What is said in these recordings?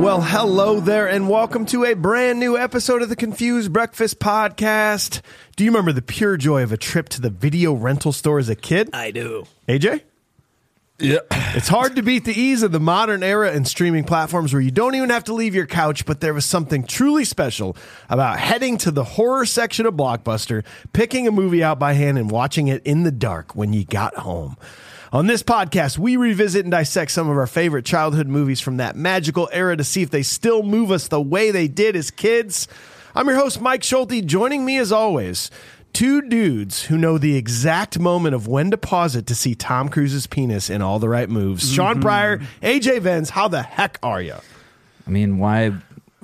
Well, hello there, and welcome to a brand new episode of the Confused Breakfast Podcast. Do you remember the pure joy of a trip to the video rental store as a kid? I do. AJ? Yeah. It's hard to beat the ease of the modern era and streaming platforms where you don't even have to leave your couch, but there was something truly special about heading to the horror section of Blockbuster, picking a movie out by hand, and watching it in the dark when you got home. On this podcast, we revisit and dissect some of our favorite childhood movies from that magical era to see if they still move us the way they did as kids. I'm your host, Mike Schulte. Joining me as always, two dudes who know the exact moment of when to pause it to see Tom Cruise's penis in all the right moves. Mm-hmm. Sean Pryor, AJ Venz, how the heck are you? I mean, why?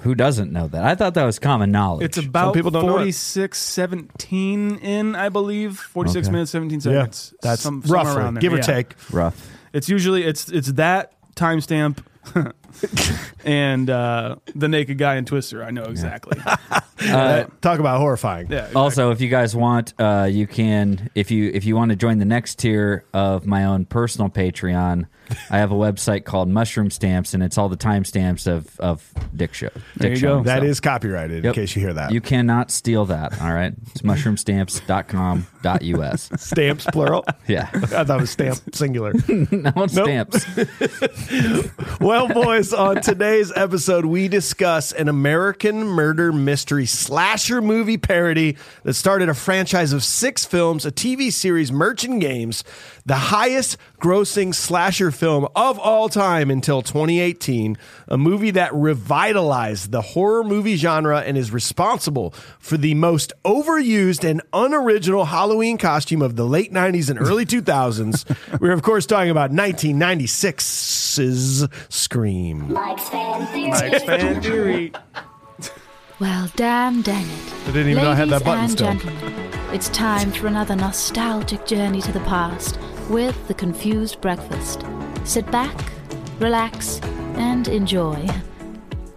Who doesn't know that? I thought that was common knowledge. It's about 46:17 in, I believe. 46 minutes, 17 seconds. Yeah, that's rough, around there. Give or take. Rough. It's usually, it's that timestamp and the naked guy in Twister. I know exactly. Talk about horrifying. Yeah, exactly. Also, if you guys want, you can, if you want to join the next tier of my own personal Patreon, I have a website called Mushroom Stamps, and it's all the timestamps of Dick Show. There you go. That is copyrighted, in case you hear that. You cannot steal that, all right? It's mushroomstamps.com.us. Stamps, plural? Yeah. I thought it was stamp, singular. No, stamps. Well, boys, on today's episode, we discuss an American murder mystery slasher movie parody that started a franchise of 6 films, a TV series, merch, and games, the highest grossing slasher film of all time until 2018, a movie that revitalized the horror movie genre and is responsible for the most overused and unoriginal Halloween costume of the late 90s and early 2000s. We're, of course, talking about 1996's Scream. Mike's Fan Theory. Mike's Fan Theory. Well, dang it. I didn't even know I had that button still. Ladies and gentlemen, it's time for another nostalgic journey to the past with the Confused Breakfast. Sit back, relax, and enjoy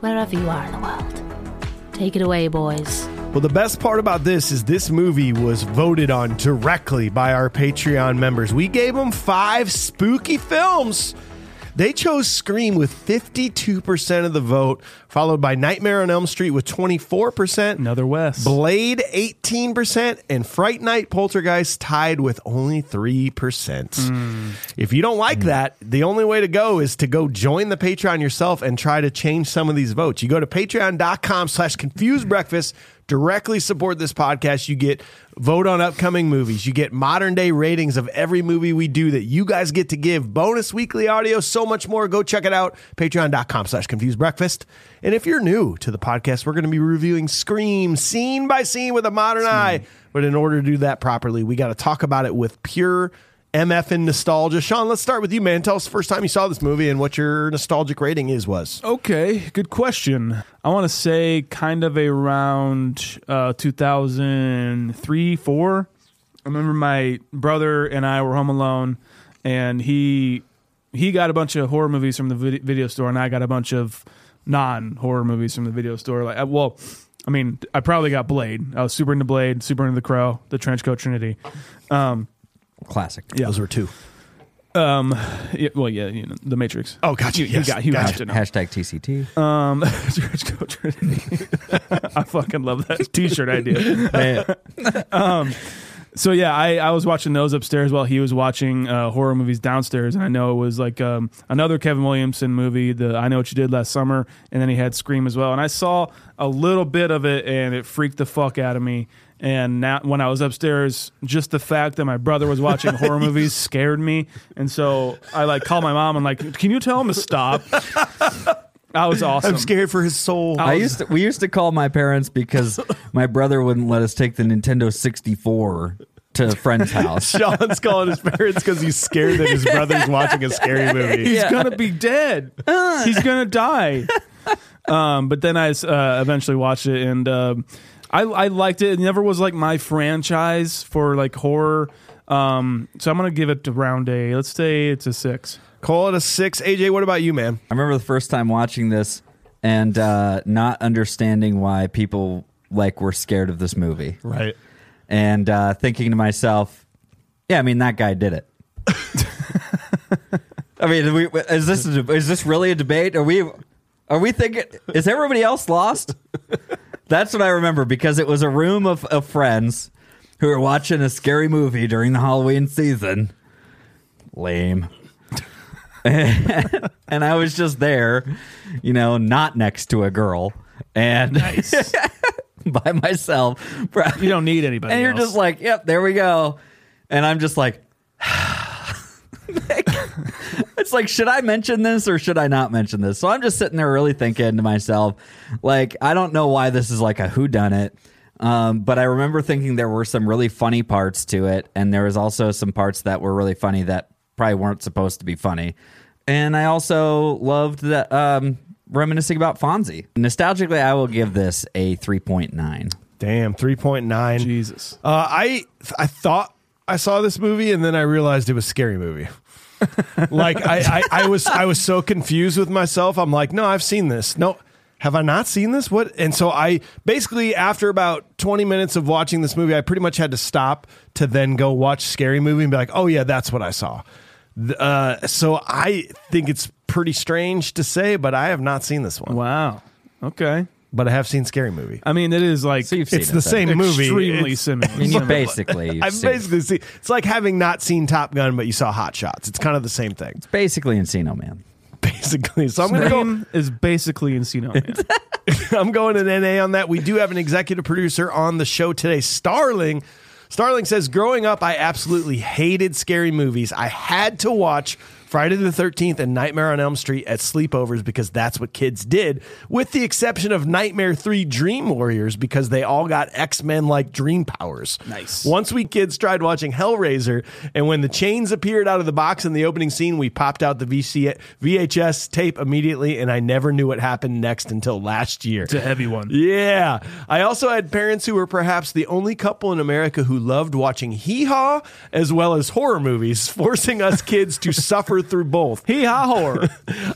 wherever you are in the world. Take it away, boys. Well, the best part about this is this movie was voted on directly by our Patreon members. We gave them 5 spooky films. They chose Scream with 52% of the vote, followed by Nightmare on Elm Street with 24%. Another Wes. Blade, 18%. And Fright Night, Poltergeist tied with only 3%. If you don't like that, the only way to go is to go join the Patreon yourself and try to change some of these votes. You go to patreon.com/confusedbreakfast, directly support this podcast. You get vote on upcoming movies. You get modern day ratings of every movie we do that you guys get to give. Bonus weekly audio, so much more. Go check it out. Patreon.com/ConfusedBreakfast. And if you're new to the podcast, we're going to be reviewing Scream scene by scene with a modern eye. But in order to do that properly, we got to talk about it with pure MF and nostalgia. Sean, let's start with you, man. Tell us the first time you saw this movie and what your nostalgic rating was. Okay, good question. I want to say kind of around 2003, 4. I remember my brother and I were home alone, and he got a bunch of horror movies from the video store, and I got a bunch of non-horror movies from the video store. Like, well, I mean, I probably got Blade. I was super into Blade, super into The Crow, The Trenchcoat Trinity. Classic. Yeah. Those were 2. You know, The Matrix. Oh, gotcha. You got you. Hashtag TCT. I fucking love that t-shirt idea. Man. I was watching those upstairs while he was watching horror movies downstairs, and I know it was like another Kevin Williamson movie, the I Know What You Did Last Summer, and then he had Scream as well. And I saw a little bit of it, and it freaked the fuck out of me. And now, when I was upstairs, just the fact that my brother was watching horror movies scared me. And so I called my mom and can you tell him to stop? I was awesome. I'm scared for his soul. We used to call my parents because my brother wouldn't let us take the Nintendo 64 to a friend's house. Sean's calling his parents because he's scared that his brother's watching a scary movie. He's going to be dead. He's going to die. But then I eventually watched it, and I liked it. It never was my franchise for horror. So I'm going to give it to round A. Let's say it's a 6. Call it a 6. AJ, what about you, man? I remember the first time watching this and not understanding why people were scared of this movie. Right. And thinking to myself, yeah, I mean, that guy did it. I mean, is this really a debate? Are we... Are we thinking? Is everybody else lost? That's what I remember, because it was a room of friends who were watching a scary movie during the Halloween season. Lame. And I was just there, you know, not next to a girl. And nice. By myself. You don't need anybody And you're else. Just like, yep, there we go. And I'm just like... It's like, should I mention this or should I not mention this? So I'm just sitting there really thinking to myself, like, I don't know why this is like a whodunit, but I remember thinking there were some really funny parts to it, and there was also some parts that were really funny that probably weren't supposed to be funny. And I also loved that reminiscing about Fonzie. Nostalgically, I will give this a 3.9. Damn, 3.9. Jesus. I thought I saw this movie, and then I realized it was a scary movie. Like I was so confused with myself. I'm like, no, I've seen this. No, have I not seen this? What? And so I basically, after about 20 minutes of watching this movie, I pretty much had to stop to then go watch Scary Movie and be like, oh yeah, that's what I saw. So I think it's pretty strange to say, but I have not seen this one. Wow. Okay. But I have seen Scary Movie. I mean, it is like, so it's the same movie. Extremely similar. I mean, I've basically seen it. It's like having not seen Top Gun, but you saw Hot Shots. It's kind of the same thing. It's basically Encino Man. Basically. So I'm going to go. Is basically Encino Man. I'm going an NA on that. We do have an executive producer on the show today, Starling. Starling says, growing up, I absolutely hated scary movies. I had to watch Friday the 13th and Nightmare on Elm Street at sleepovers because that's what kids did, with the exception of Nightmare 3 Dream Warriors because they all got X-Men-like dream powers. Nice. Once we kids tried watching Hellraiser, and when the chains appeared out of the box in the opening scene, we popped out the VHS tape immediately, and I never knew what happened next until last year. It's a heavy one. Yeah. I also had parents who were perhaps the only couple in America who loved watching hee-haw as well as horror movies, forcing us kids to suffer through both. Hee-haw horror.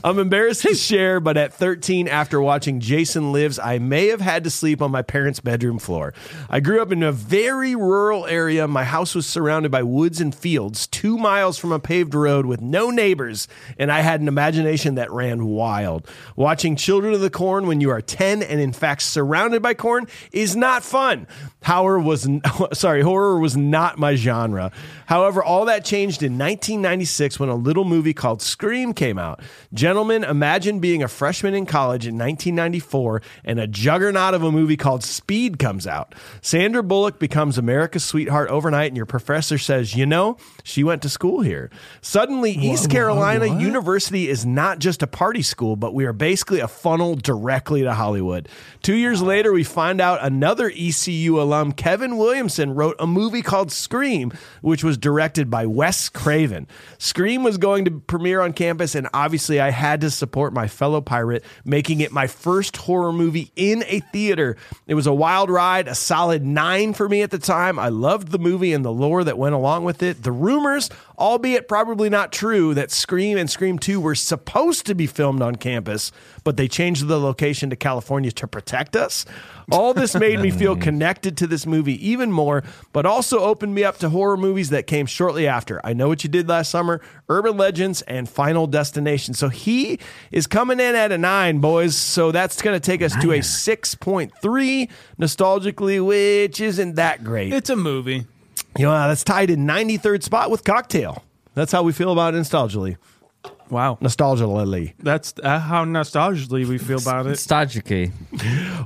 I'm embarrassed to share, but at 13, after watching Jason Lives, I may have had to sleep on my parents' bedroom floor. I grew up in a very rural area. My house was surrounded by woods and fields, 2 miles from a paved road with no neighbors, and I had an imagination that ran wild. Watching Children of the Corn when you are 10 and in fact surrounded by corn is not fun. Horror was not my genre. However, all that changed in 1996 when a little movie called Scream came out. Gentlemen, imagine being a freshman in college in 1994 and a juggernaut of a movie called Speed comes out. Sandra Bullock becomes America's sweetheart overnight, and your professor says, you know, she went to school here. Suddenly, East Carolina University is not just a party school, but we are basically a funnel directly to Hollywood. 2 years later, we find out another ECU alum, Kevin Williamson, wrote a movie called Scream, which was directed by Wes Craven. Scream was going to premiere on campus, and obviously I had to support my fellow pirate, making it my first horror movie in a theater. It was a wild ride, a solid 9 for me at the time. I loved the movie and the lore that went along with it. The rumors, albeit probably not true, that Scream and Scream 2 were supposed to be filmed on campus, but they changed the location to California to protect us. All this made me feel connected to this movie even more, but also opened me up to horror movies that came shortly after. I Know What You Did Last Summer, Urban Legends, and Final Destination. So he is coming in at a 9, boys. So that's going to take us to a 6.3 nostalgically, which isn't that great. It's a movie. You know, that's tied in 93rd spot with Cocktail. That's how we feel about it nostalgically. Wow. Nostalgically. That's how nostalgically we feel about it. Nostalgically.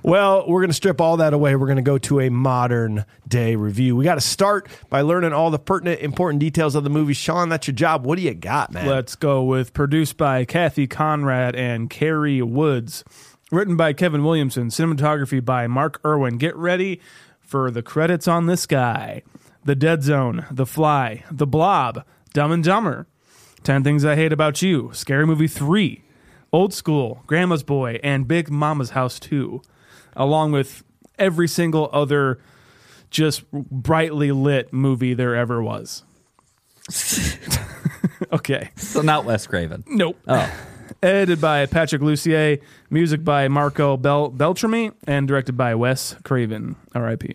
Well, we're going to strip all that away. We're going to go to a modern day review. We got to start by learning all the pertinent, important details of the movie. Sean, that's your job. What do you got, man? Let's go with produced by Kathy Conrad and Carrie Woods. Written by Kevin Williamson. Cinematography by Mark Irwin. Get ready for the credits on this guy. The Dead Zone. The Fly. The Blob. Dumb and Dumber. 10 Things I Hate About You, Scary Movie 3, Old School, Grandma's Boy, and Big Mama's House 2, along with every single other just brightly lit movie there ever was. Okay. So not Wes Craven. Nope. Oh. Edited by Patrick Lussier, music by Marco Beltrami, and directed by Wes Craven, R.I.P.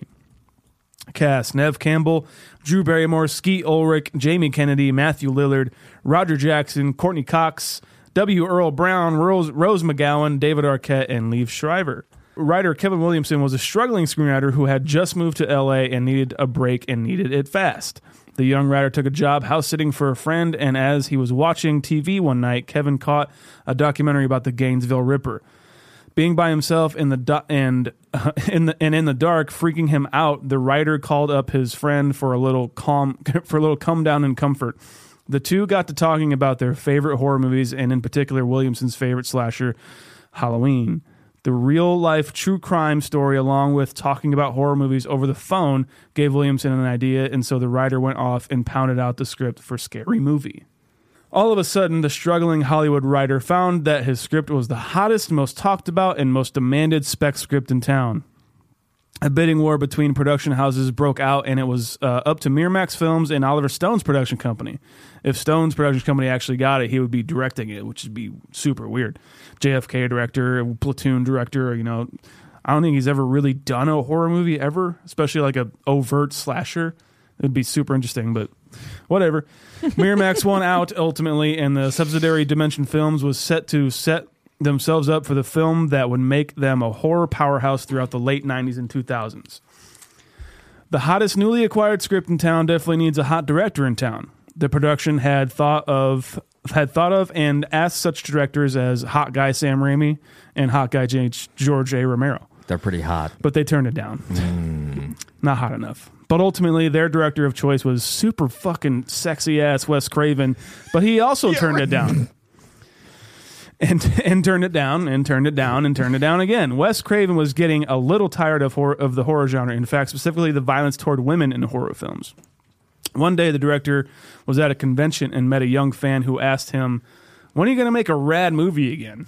Cast: Neve Campbell, Drew Barrymore, Skeet Ulrich, Jamie Kennedy, Matthew Lillard, Roger Jackson, Courtney Cox, W. Earl Brown, Rose McGowan, David Arquette, and Liev Schreiber. Writer Kevin Williamson was a struggling screenwriter who had just moved to L.A. and needed a break, and needed it fast. The young writer took a job house-sitting for a friend, and as he was watching TV one night, Kevin caught a documentary about the Gainesville Ripper. Being by himself in the dark, freaking him out, the writer called up his friend for a little calm down and comfort. The two got to talking about their favorite horror movies, and in particular, Williamson's favorite slasher, Halloween. The real-life true crime story, along with talking about horror movies over the phone, gave Williamson an idea, and so the writer went off and pounded out the script for Scary Movie. All of a sudden, the struggling Hollywood writer found that his script was the hottest, most talked about, and most demanded spec script in town. A bidding war between production houses broke out, and it was up to Miramax Films and Oliver Stone's production company. If Stone's production company actually got it, he would be directing it, which would be super weird. JFK director, Platoon director, you know. I don't think he's ever really done a horror movie ever, especially like a overt slasher. It would be super interesting, but whatever. Miramax won out ultimately, and the subsidiary Dimension Films was set to set themselves up for the film that would make them a horror powerhouse throughout the late 90s and 2000s. The hottest newly acquired script in town definitely needs a hot director in town. The production had thought of and asked such directors as hot guy Sam Raimi and hot guy George A. Romero. They're pretty hot. But they turned it down. Not hot enough. But ultimately, their director of choice was super fucking sexy-ass Wes Craven, but he also turned it down. And turned it down, and turned it down, and turned it down again. Wes Craven was getting a little tired of the horror genre, in fact, specifically the violence toward women in horror films. One day, the director was at a convention and met a young fan who asked him, "When are you going to make a rad movie again?"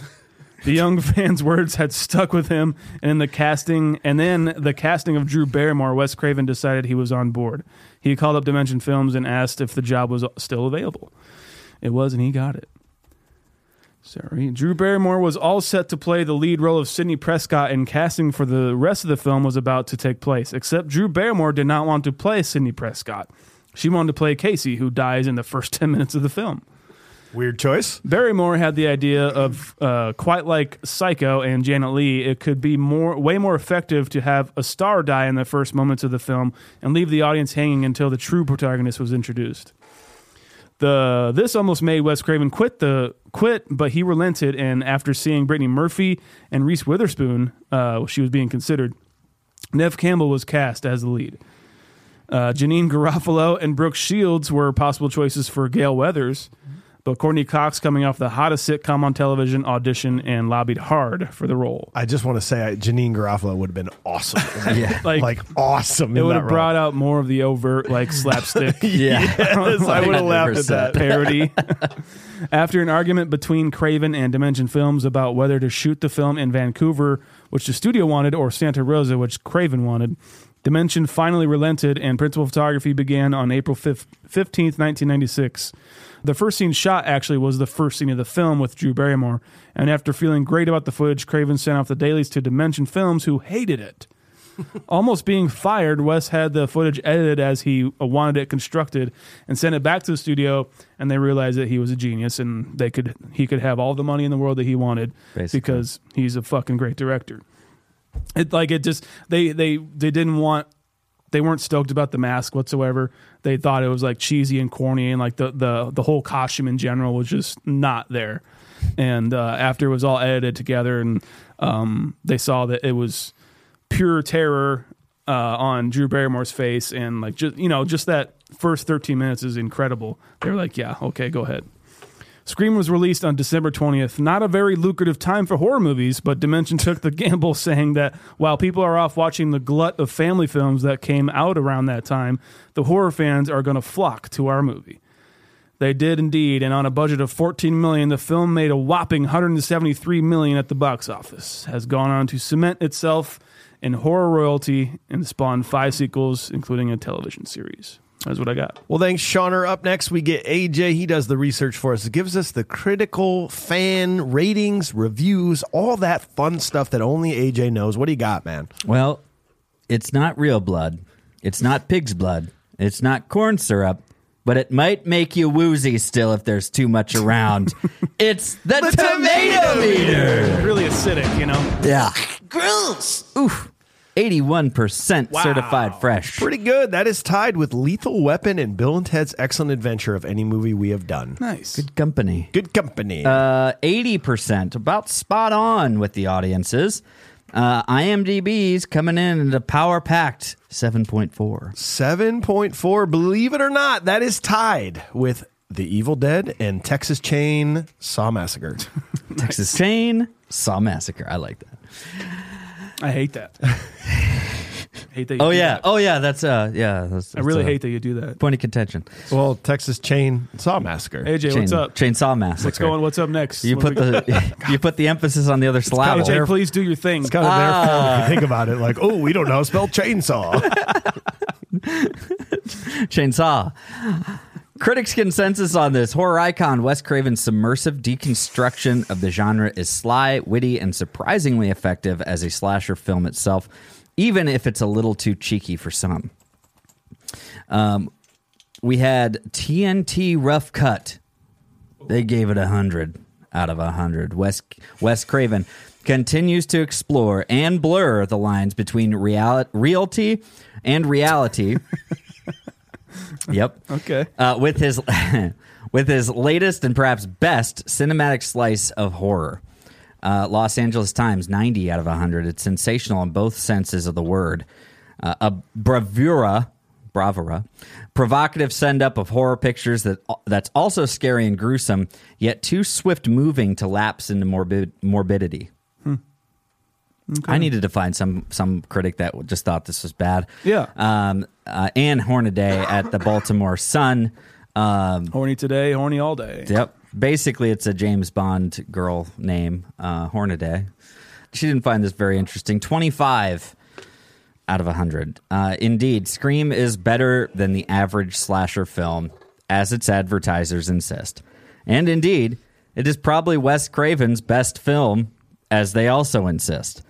The young fan's words had stuck with him, and in the casting of Drew Barrymore, Wes Craven decided he was on board. He called up Dimension Films and asked if the job was still available. It was, and he got it. Drew Barrymore was all set to play the lead role of Sidney Prescott, and casting for the rest of the film was about to take place, except Drew Barrymore did not want to play Sidney Prescott. She wanted to play Casey, who dies in the first 10 minutes of the film. Weird choice. Barrymore had the idea of, quite like Psycho and Janet Leigh, it could be way more effective to have a star die in the first moments of the film and leave the audience hanging until the true protagonist was introduced. This almost made Wes Craven quit, but he relented, and after seeing Brittany Murphy and Reese Witherspoon, she was being considered, Neve Campbell was cast as the lead. Janine Garofalo and Brooke Shields were possible choices for Gale Weathers, but Courtney Cox, coming off the hottest sitcom on television, auditioned and lobbied hard for the role. I just want to say Janine Garofalo would have been awesome. Yeah. like awesome. It would have brought out more of the overt, like, slapstick. Yeah. Yes, I would have laughed at that parody. After an argument between Craven and Dimension Films about whether to shoot the film in Vancouver, which the studio wanted, or Santa Rosa, which Craven wanted, Dimension finally relented, and principal photography began on April 15th, 1996. The first scene shot actually was the first scene of the film with Drew Barrymore, and after feeling great about the footage, Craven sent off the dailies to Dimension Films, who hated it. Almost being fired, Wes had the footage edited as he wanted it constructed and sent it back to the studio, and they realized that he was a genius and he could have all the money in the world that he wanted, basically, because he's a fucking great director. They weren't stoked about The Mask whatsoever. They thought it was like cheesy and corny, and like the whole costume in general was just not there. And after it was all edited together, and they saw that it was pure terror on Drew Barrymore's face, and like just that first 13 minutes is incredible. They were like, yeah, okay, go ahead. Scream was released on December 20th. Not a very lucrative time for horror movies, but Dimension took the gamble, saying that while people are off watching the glut of family films that came out around that time, the horror fans are going to flock to our movie. They did indeed, and on a budget of $14 million, the film made a whopping $173 million at the box office, has gone on to cement itself in horror royalty, and spawned 5 sequels, including a television series. That's what I got. Well, thanks, Shauner. Up next, we get AJ. He does the research for us. It gives us the critical fan ratings, reviews, all that fun stuff that only AJ knows. What do you got, man? Well, it's not real blood. It's not pig's blood. It's not corn syrup. but it might make you woozy still if there's too much around. It's the tomato meter. Really acidic, you know? Yeah. Gross. Oof. 81% certified fresh. Pretty good. That is tied with Lethal Weapon and Bill and Ted's Excellent Adventure of any movie we have done. Nice. Good company. Good company. 80%. About spot on with the audiences. IMDb's coming in at a power-packed 7.4. 7.4. Believe it or not, that is tied with The Evil Dead and Texas Chain Saw Massacre. Texas Chain Saw Massacre. I like that. I hate that. I really hate that you do that. Point of contention. Well, Texas Chain Saw Massacre. AJ, what's up? Chainsaw Massacre. What's up next? You put the emphasis on the other syllable. AJ, please do your thing. It's kind of their fault if you think about it. Like, oh, we don't know how to spell chainsaw. Chainsaw. Critics' consensus on this horror icon, Wes Craven's submersive deconstruction of the genre is sly, witty, and surprisingly effective as a slasher film itself, even if it's a little too cheeky for some. We had TNT Rough Cut. They gave it 100 out of 100. Wes Craven continues to explore and blur the lines between reality and reality. Yep. Okay. With his latest and perhaps best cinematic slice of horror. Los Angeles Times, 90 out of 100. It's sensational in both senses of the word. A bravura, provocative send-up of horror pictures that's also scary and gruesome, yet too swift-moving to lapse into morbidity. Okay. I needed to find some critic that just thought this was bad. Yeah. Ann Hornaday at the Baltimore Sun. Horny today, horny all day. Yep. Basically, it's a James Bond girl name, Hornaday. She didn't find this very interesting. 25 out of 100. Indeed, Scream is better than the average slasher film, as its advertisers insist. And indeed, it is probably Wes Craven's best film, as they also insist.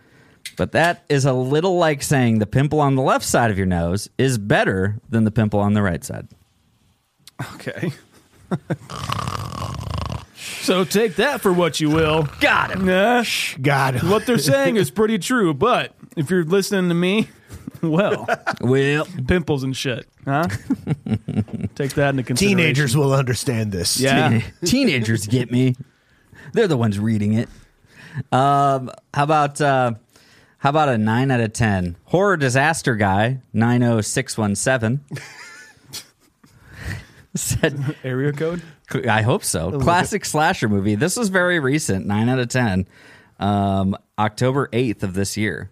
But that is a little like saying the pimple on the left side of your nose is better than the pimple on the right side. Okay. So take that for what you will. Got him. Got him. What they're saying is pretty true, but if you're listening to me, well, pimples and shit, huh? Take that into consideration. Teenagers will understand this. Yeah. Teenagers get me. They're the ones reading it. How about a 9 out of 10? Horror Disaster Guy, 90617. Said, area code? I hope so. Classic slasher movie. This was very recent, 9 out of 10. October 8th of this year.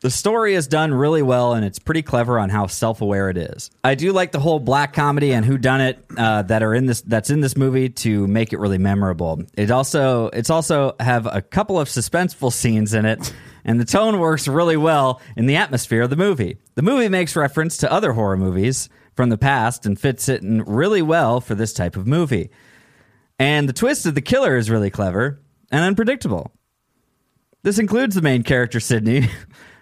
The story is done really well, and it's pretty clever on how self-aware it is. I do like the whole black comedy and whodunit that's in this movie to make it really memorable. It's also have a couple of suspenseful scenes in it, and the tone works really well in the atmosphere of the movie. The movie makes reference to other horror movies from the past and fits it in really well for this type of movie. And the twist of the killer is really clever and unpredictable. This includes the main character, Sydney,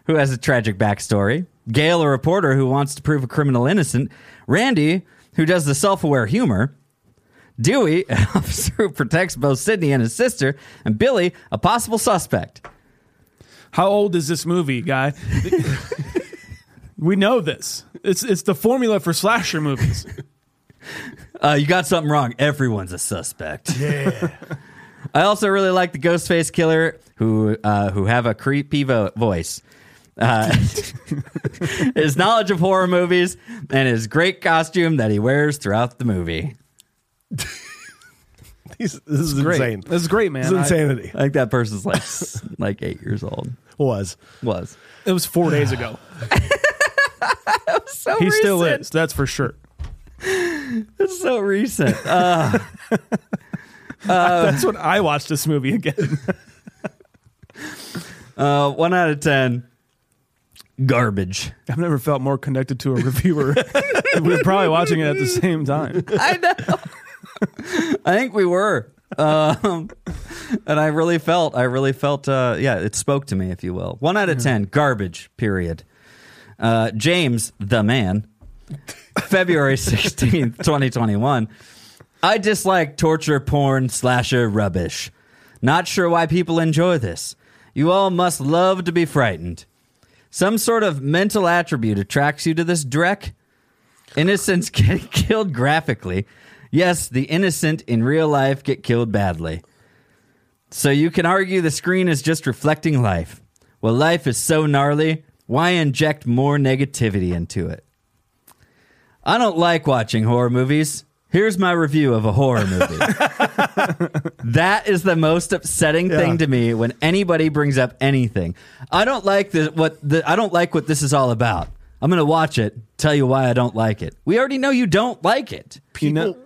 who has a tragic backstory, Gail, a reporter who wants to prove a criminal innocent, Randy, who does the self-aware humor, Dewey, an officer who protects both Sydney and his sister, and Billy, a possible suspect. How old is this movie, guy? We know this. It's the formula for slasher movies. You got something wrong. Everyone's a suspect. Yeah. I also really like the Ghostface Killer, who have a creepy voice. His knowledge of horror movies and his great costume that he wears throughout the movie. This is great. Insane. This is great, man. This is insanity. I think that person's like like 8 years old. Was. It was 4 days ago. That was so recent. He still is, that's for sure. That's so recent. That's when I watched this movie again. 1 out of 10. Garbage. I've never felt more connected to a reviewer. We were probably watching it at the same time. I know. I think we were. And I really felt, yeah, it spoke to me, if you will. 1 out of 10. Garbage, period. James, the man, February 16th, 2021. I dislike torture porn slasher rubbish. Not sure why people enjoy this. You all must love to be frightened. Some sort of mental attribute attracts you to this dreck. Innocents get killed graphically. Yes, the innocent in real life get killed badly. So you can argue the screen is just reflecting life. Well, life is so gnarly, why inject more negativity into it? I don't like watching horror movies. Here's my review of a horror movie. That is the most upsetting thing to me when anybody brings up anything. I don't like what this is all about. I'm going to watch it, tell you why I don't like it. We already know you don't like it. People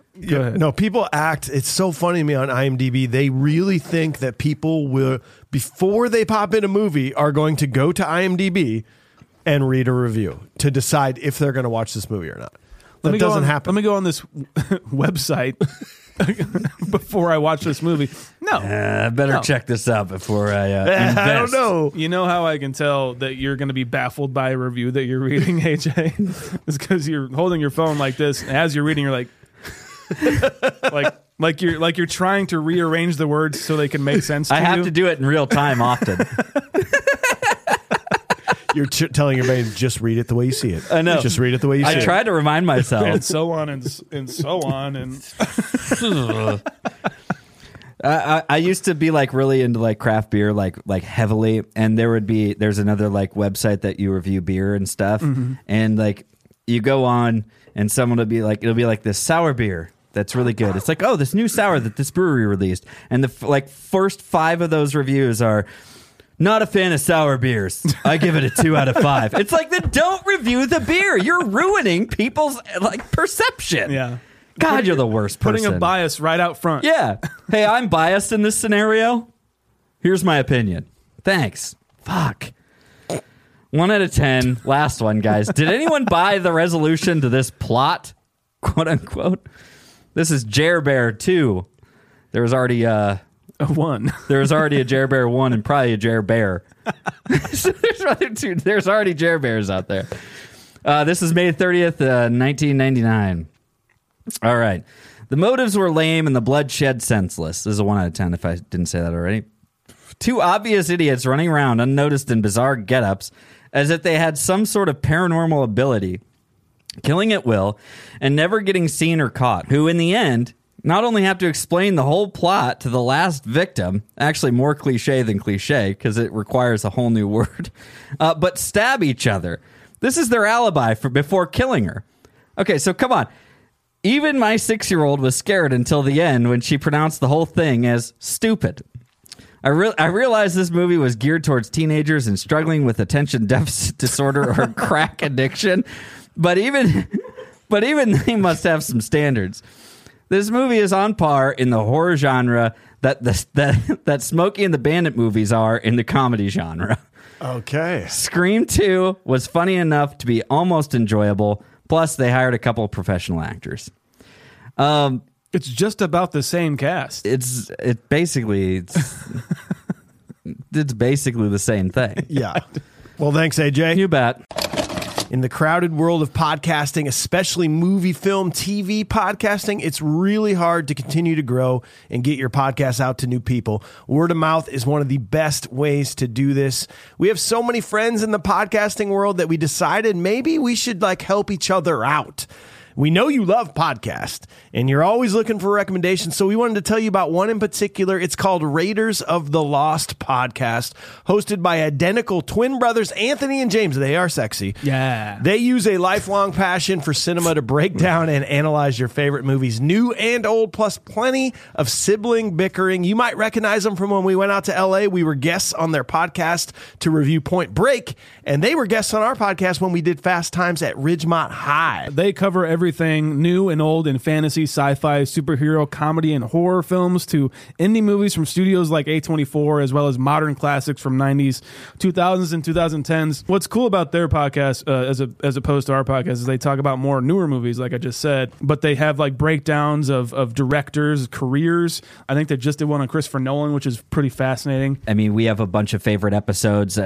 act. It's so funny to me on IMDb. They really think that people will, before they pop in a movie, are going to go to IMDb and read a review to decide if they're going to watch this movie or not. That doesn't happen. Let me go on this website before I watch this movie. No. I better check this out before I invest. I don't know. You know how I can tell that you're going to be baffled by a review that you're reading, AJ? It's because you're holding your phone like this. And as you're reading, you're like... Like you're trying to rearrange the words so they can make sense to you. I have to do it in real time often. You're telling your brain, just read it the way you see it. I know. Just read it the way you see it. I try to remind myself. And so on and so on. And I used to be like really into like craft beer, like heavily. And there's another like website that you review beer and stuff. Mm-hmm. And like you go on and someone will be like, it'll be like this sour beer. That's really good. It's like, oh, this new sour that this brewery released. And the first five of those reviews are, not a fan of sour beers. I give it a 2 out of 5. It's like, then don't review the beer. You're ruining people's like perception. Yeah. God, you're the worst person. Putting a bias right out front. Yeah. Hey, I'm biased in this scenario. Here's my opinion. Thanks. Fuck. 1 out of 10. Last one, guys. Did anyone buy the resolution to this plot? Quote unquote. This is Jer Bear 2. There was already a 1. There was already a Jer Bear 1 and probably a Jer Bear. So there's rather 2. There's already Jer Bears out there. This is May 30th, 1999. All right. The motives were lame and the bloodshed senseless. This is a 1 out of 10 if I didn't say that already. 2 obvious idiots running around unnoticed in bizarre get-ups as if they had some sort of paranormal ability. Killing at will, and never getting seen or caught, who in the end not only have to explain the whole plot to the last victim, actually more cliche than cliche because it requires a whole new word, but stab each other. This is their alibi for before killing her. Okay, so come on. Even my 6-year-old was scared until the end when she pronounced the whole thing as stupid. I realized this movie was geared towards teenagers and struggling with attention deficit disorder or crack addiction. But even they must have some standards. This movie is on par in the horror genre that Smokey and the Bandit movies are in the comedy genre. Okay. Scream 2 was funny enough to be almost enjoyable. Plus, they hired a couple of professional actors. It's just about the same cast. It's basically the same thing. Yeah. Well, thanks, AJ. You bet. In the crowded world of podcasting, especially movie, film, TV podcasting, it's really hard to continue to grow and get your podcast out to new people. Word of mouth is one of the best ways to do this. We have so many friends in the podcasting world that we decided maybe we should like help each other out. We know you love podcasts, and you're always looking for recommendations, so we wanted to tell you about one in particular. It's called Raiders of the Lost Podcast, hosted by identical twin brothers Anthony and James. They are sexy. Yeah. They use a lifelong passion for cinema to break down and analyze your favorite movies, new and old, plus plenty of sibling bickering. You might recognize them from when we went out to L.A. We were guests on their podcast to review Point Break, and they were guests on our podcast when we did Fast Times at Ridgemont High. They cover everything new and old in fantasy, sci-fi, superhero, comedy, and horror films to indie movies from studios like A24, as well as modern classics from 90s, 2000s, and 2010s. What's cool about their podcast, as opposed to our podcast, is they talk about more newer movies, like I just said, but they have like breakdowns of directors' careers. I think they just did one on Christopher Nolan, which is pretty fascinating. I mean, we have a bunch of favorite episodes,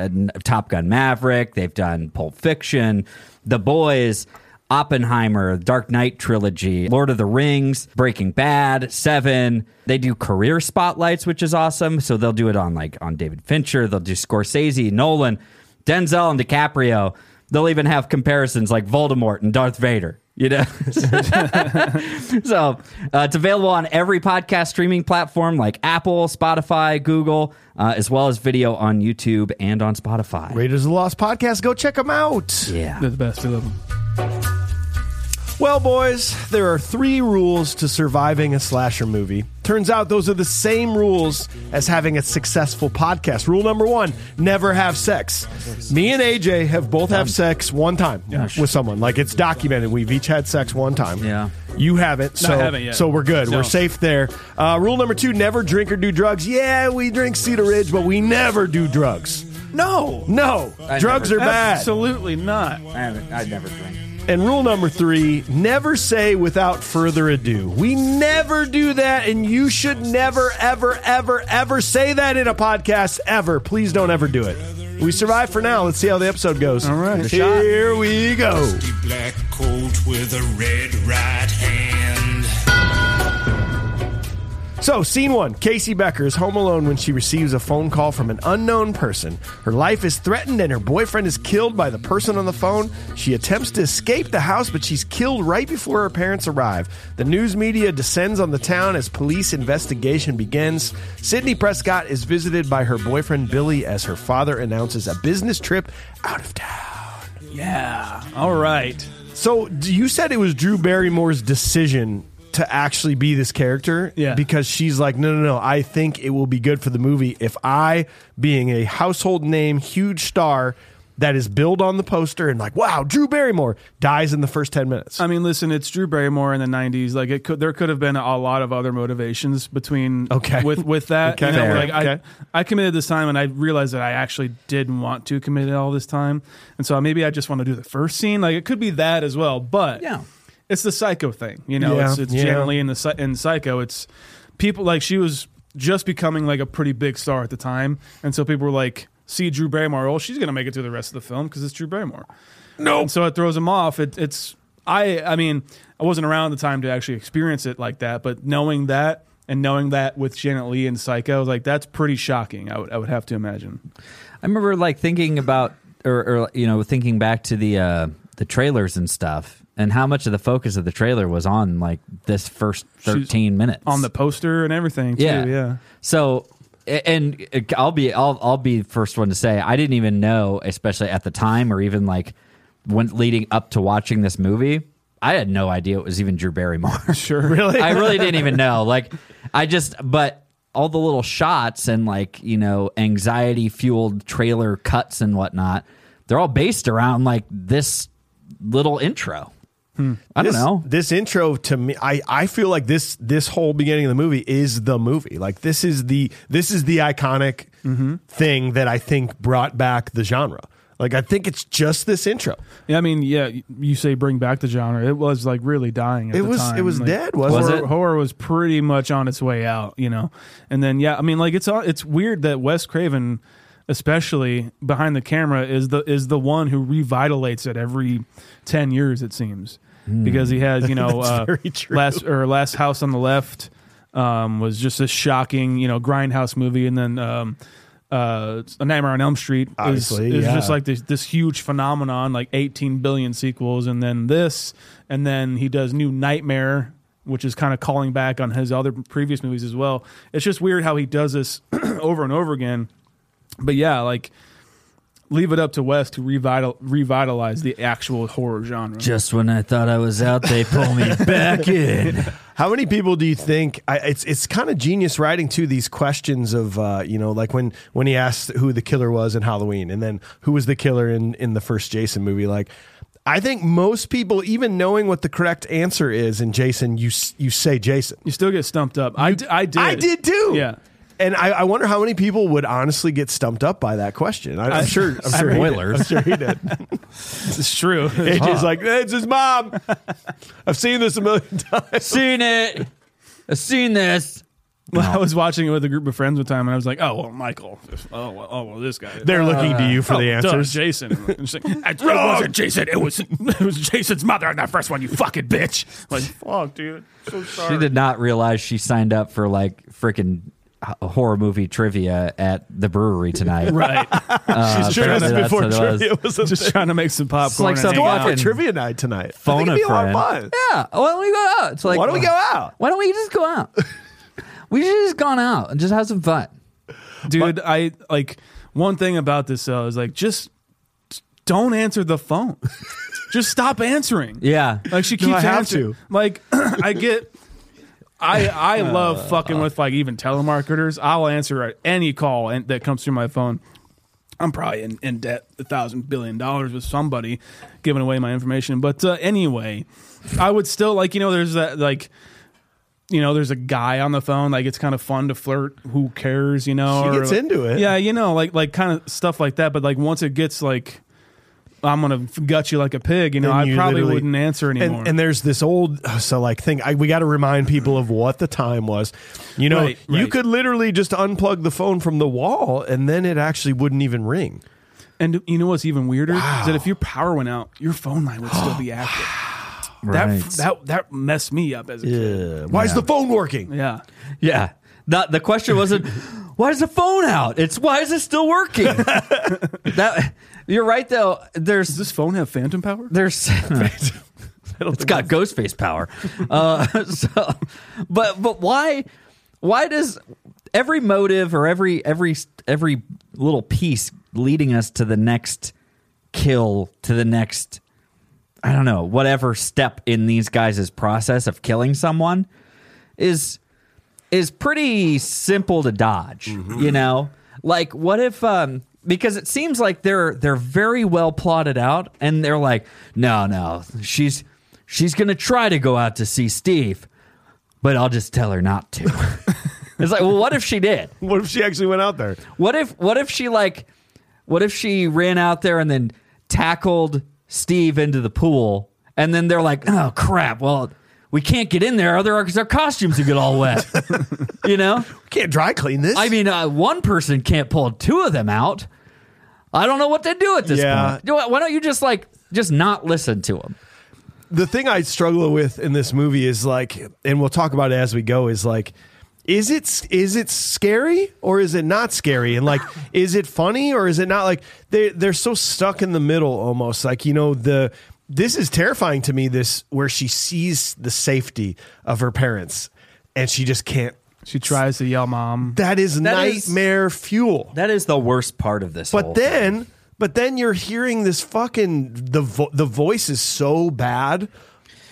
Top Gun Maverick, they've done Pulp Fiction, The Boys... Oppenheimer, Dark Knight trilogy, Lord of the Rings, Breaking Bad, Seven. They do career spotlights, which is awesome. So they'll do it on David Fincher. They'll do Scorsese, Nolan, Denzel, and DiCaprio. They'll even have comparisons like Voldemort and Darth Vader, you know? So it's available on every podcast streaming platform like Apple, Spotify, Google, as well as video on YouTube and on Spotify. Raiders of the Lost Podcast. Go check them out. Yeah. They're the best. We love them. Well, boys, there are 3 rules to surviving a slasher movie. Turns out those are the same rules as having a successful podcast. Rule number 1, never have sex. Me and AJ have both had sex one time with someone. Like, it's documented. We've each had sex one time. Yeah. You haven't, so we're good. No. We're safe there. Rule number 2, never drink or do drugs. Yeah, we drink Cedar Ridge, but we never do drugs. No. Drugs are bad. Absolutely not. I never drink. And rule number 3, never say without further ado. We never do that, and you should never, ever, ever, ever say that in a podcast, ever. Please don't ever do it. We survive for now. Let's see how the episode goes. All right. Here we go. Rusty black coat with a red right hand. So, scene 1. Casey Becker is home alone when she receives a phone call from an unknown person. Her life is threatened and her boyfriend is killed by the person on the phone. She attempts to escape the house, but she's killed right before her parents arrive. The news media descends on the town as police investigation begins. Sydney Prescott is visited by her boyfriend Billy as her father announces a business trip out of town. Yeah. All right. So, you said it was Drew Barrymore's decision to actually be this character, because she's like, no, I think it will be good for the movie if I, being a household name, huge star that is billed on the poster and like, wow, Drew Barrymore, dies in the first 10 minutes. I mean, listen, it's Drew Barrymore in the 90s. Like, there could have been a lot of other motivations between with that. Okay. You know, like, I committed this time and I realized that I actually didn't want to commit it all this time. And so maybe I just want to do the first scene. Like, it could be that as well, but it's the Psycho thing, you know. It's generally in Psycho, it's people like, she was just becoming like a pretty big star at the time, and so people were like, "See Drew Barrymore, oh, she's gonna make it through the rest of the film because it's Drew Barrymore." No, and so it throws him off. I mean, I wasn't around at the time to actually experience it like that, but knowing that with Janet Leigh and Psycho, like, that's pretty shocking. I would have to imagine. I remember like thinking about thinking back to the trailers and stuff. And how much of the focus of the trailer was on like this first 13 minutes on the poster and everything too. Yeah. So, and I'll be the first one to say I didn't even know, especially at the time or even like when leading up to watching this movie, I had no idea it was even Drew Barrymore. Sure, really, I really didn't even know. Like, but all the little shots and like, you know, anxiety fueled trailer cuts and whatnot, they're all based around like this little intro. I don't know. This intro to me, I feel like this whole beginning of the movie is the movie. Like, this is the iconic thing that I think brought back the genre. Like, I think it's just this intro. Yeah, I mean, you say bring back the genre. It was like really dying at the time. It was like, dead, wasn't it? Horror was pretty much on its way out, you know. And then I mean, like, it's weird that Wes Craven, especially behind the camera, is the one who revitalates it every 10 years, it seems. Because he has, you know, Last House on the Left was just a shocking, you know, grindhouse movie, and then A Nightmare on Elm Street is just like this huge phenomenon, like 18 billion sequels, and then this, and then he does New Nightmare, which is kind of calling back on his other previous movies as well. It's just weird how he does this over and over again, but like, leave it up to Wes to revitalize the actual horror genre. Just when I thought I was out, they pull me back in. How many people do you think... It's kind of genius writing, too, these questions of, you know, like when he asked who the killer was in Halloween, and then who was the killer in the first Jason movie. Like, I think most people, even knowing what the correct answer is in Jason, you say Jason. You still get stumped up. I did. I did, too. Yeah. And I wonder how many people would honestly get stumped up by that question. I'm sure spoilers. I'm sure he did. It's true. AJ's like, it's his mom. I've seen this a million times. I've seen this. Well, I was watching it with a group of friends one time, and I was like, "Oh well, Michael. Oh well, this guy." They're looking to you for the answers. Jason. And she's like, it wasn't Jason. It was Jason's mother in that first one. You fucking bitch. Like, fuck, dude. So sorry. She did not realize she signed up for like freaking horror movie trivia at the brewery tonight. Right. She's trying to before trivia was just thing. Trying to make some popcorn. It's like going for trivia night tonight. Phone a friend. Yeah. Why don't we go out? It's like, why don't we go out? Why don't we just go out? We should have just gone out and just had some fun. Dude, but, I like one thing about this though is like just don't answer the phone. Just stop answering. Yeah. Like she keeps answering. Like I love fucking with like even telemarketers. I'll answer any call that comes through my phone. I'm probably in debt $1,000,000,000,000 with somebody giving away my information. But anyway, I would still like, you know, there's that like, you know, there's a guy on the phone. Like, it's kind of fun to flirt. Who cares? You know, she gets into it. Yeah, you know, like kind of stuff like that. But like once it gets like, I'm gonna gut you like a pig. You know, I probably wouldn't answer anymore. And there's this old thing. We got to remind people of what the time was. You know, you could literally just unplug the phone from the wall, and then it actually wouldn't even ring. And you know what's even weirder is that if your power went out, your phone line would still be active. Right. That messed me up as a kid. Why is the phone working? Yeah. The question wasn't why is the phone out? It's why is it still working? You're right though. Does this phone have phantom power? It's got ghost face power. But why does every motive or every little piece leading us to the next kill, to the next, I don't know, whatever step in these guys' process of killing someone is pretty simple to dodge, you know? Like, what if... because it seems like they're very well plotted out, and they're like, no, she's going to try to go out to see Steve, but I'll just tell her not to. It's like, well, what if she did? What if she actually went out there? What if she ran out there and then tackled Steve into the pool, and then they're like, oh crap, well, we can't get in there because our costumes will get all wet. You know? We can't dry clean this. I mean, one person can't pull two of them out. I don't know what to do at this point. Why don't you just not listen to them? The thing I struggle with in this movie is like, and we'll talk about it as we go, is like, Is it scary or is it not scary? And like, is it funny or is it not? Like they're so stuck in the middle almost. Like, you know, this is terrifying to me, this where she sees the safety of her parents and she just can't. She tries to yell mom. That is nightmare fuel. That is the worst part of this. But then you're hearing this fucking the voice is so bad.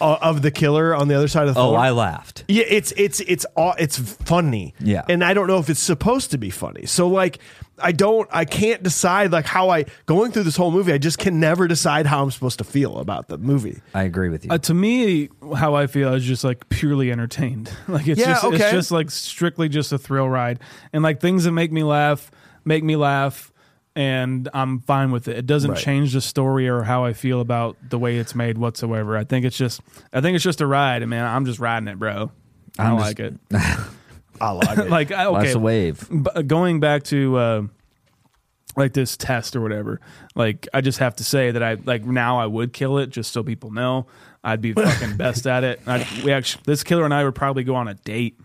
Of the killer on the other side of the floor. Oh, I laughed. Yeah, it's funny. Yeah, and I don't know if it's supposed to be funny. So like, I can't decide like how going through this whole movie. I just can never decide how I'm supposed to feel about the movie. I agree with you. To me, how I feel is just like purely entertained. Like it's just like strictly just a thrill ride, and like things that make me laugh. And I'm fine with it. It doesn't change the story or how I feel about the way it's made whatsoever. I think it's just a ride, and man, I'm just riding it, bro. I like it. I like it. Like okay, that's a wave. Going back to like this test or whatever. Like I just have to say that I like now I would kill it just so people know I'd be fucking best at it. This killer and I would probably go on a date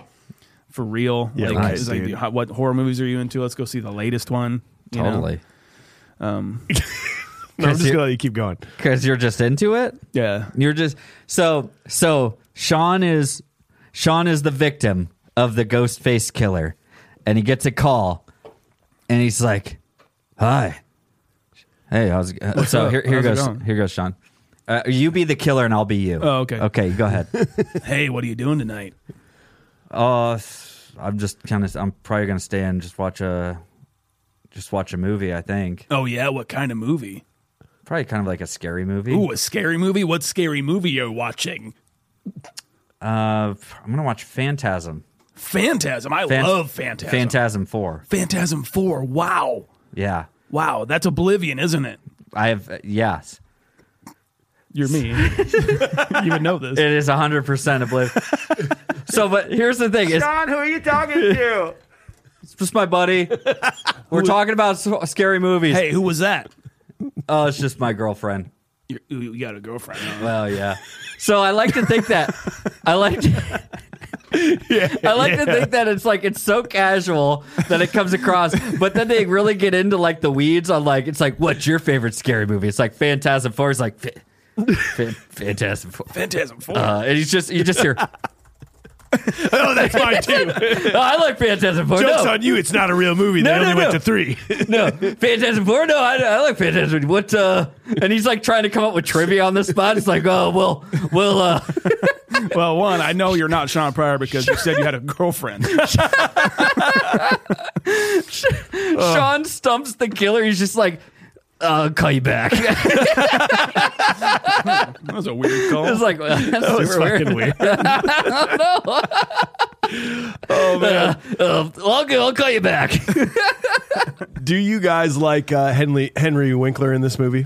for real. Yeah, like, nice, like what horror movies are you into? Let's go see the latest one. Totally. No, I'm just gonna let you keep going because you're just into it. Yeah, you're just so. Sean is the victim of the ghost face killer, and he gets a call, and he's like, "Hi, hey, how's so here goes Sean. You be the killer, and I'll be you. Oh, okay, go ahead. Hey, what are you doing tonight? I'm just I'm probably gonna stay and just watch a. Just watch a movie, I think. Oh, yeah? What kind of movie? Probably kind of like a scary movie. Ooh, a scary movie? What scary movie you're watching? I'm going to watch Phantasm. Phantasm? I love Phantasm. Phantasm 4. Phantasm 4. Wow. Yeah. Wow. That's Oblivion, isn't it? Yes. you're me, you would know this. It is 100% a Blade. So, but here's the thing. Sean, who are you talking to? It's just my buddy. We're talking about scary movies. Hey, who was that? Oh, it's just my girlfriend. You got a girlfriend. Huh? Well, yeah. So I like to think that. I like to think that it's like it's so casual that it comes across, but then they really get into like the weeds on like it's like what's your favorite scary movie? It's like Phantasm Four. It's like Phantasm Four. Phantasm Four. And he's just you just hear. Oh, that's mine too. No, I like Phantasm 4. Joke's on you. It's not a real movie. They only went to 3. No, Phantasm 4. No, I like Phantasm. What? And he's like trying to come up with trivia on the spot. It's like, oh, we'll. Well, one, I know you're not Sean Pryor because you said you had a girlfriend. Sean stumps the killer. He's just like, I'll call you back. That was a weird call. It was like, well, that was fucking weird. I don't know. Oh, man. I'll call you back. Do you guys like Henry Winkler in this movie?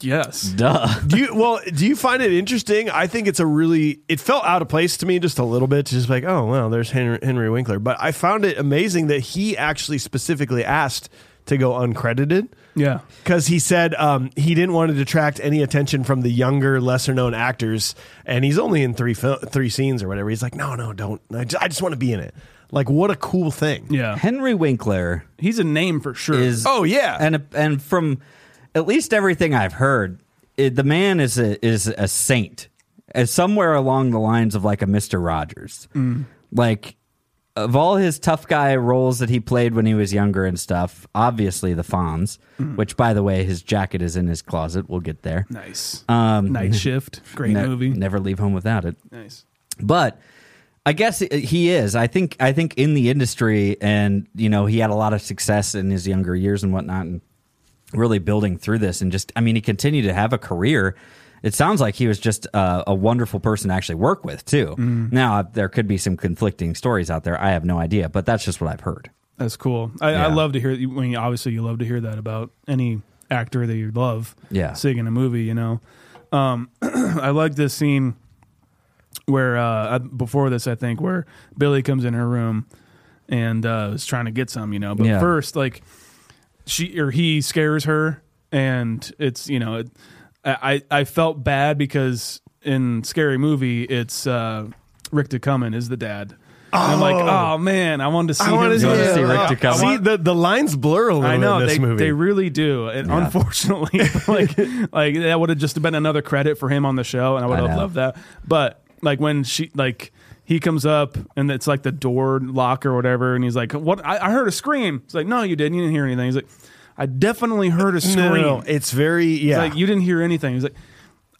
Yes. Duh. Do you find it interesting? I think it's it felt out of place to me just a little bit. Just like, oh, well, there's Henry Winkler. But I found it amazing that he actually specifically asked to go uncredited. Yeah. Because he said he didn't want to detract any attention from the younger, lesser-known actors, and he's only in three scenes or whatever. He's like, no, don't. I just want to be in it. Like, what a cool thing. Yeah. Henry Winkler. He's a name for sure. Oh, yeah. And from at least everything I've heard, the man is a saint. As somewhere along the lines of, like, a Mr. Rogers. Mm. Like, of all his tough guy roles that he played when he was younger and stuff, obviously the Fonz, which, by the way, his jacket is in his closet. We'll get there. Nice. Night Shift. Great movie. Never leave home without it. Nice. But I guess he is. I think in the industry, and, you know, he had a lot of success in his younger years and whatnot, and really building through this. And just, I mean, he continued to have a career. It sounds like he was just a wonderful person to actually work with, too. Mm. Now, there could be some conflicting stories out there. I have no idea, but that's just what I've heard. That's cool. I love to hear – obviously, you love to hear that about any actor that you love singing a movie, you know. I like this scene where before this, I think, where Billy comes in her room and is trying to get some, you know. But first, like, he scares her, and it's, you know – I felt bad because in Scary Movie, it's Rick DeCumming is the dad. Oh. And I'm like, oh, man, I wanted to see him. Rick DeCumming. See, the lines blur a little in this movie. They really do. And unfortunately, like that would have just been another credit for him on the show, and I would have loved that. But like when he comes up, and it's like the door lock or whatever, and he's like, "What? I heard a scream." It's like, "No, you didn't. You didn't hear anything." He's like, "I definitely heard a scream." No, it's very, It's like, you didn't hear anything. He's like,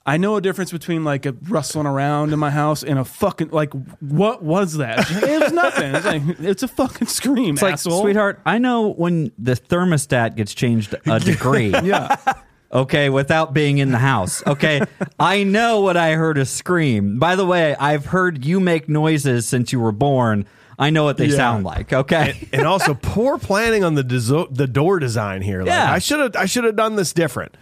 I know a difference between like a rustling around in my house and a fucking, like, what was that? It was nothing. It's like, it's a fucking scream, it's asshole. Like, sweetheart, I know when the thermostat gets changed a degree. Yeah. Okay, without being in the house. Okay, I know what I heard a scream. By the way, I've heard you make noises since you were born. I know what they sound like, okay? And also, poor planning on the door design here. Like, yeah. I should have done this different.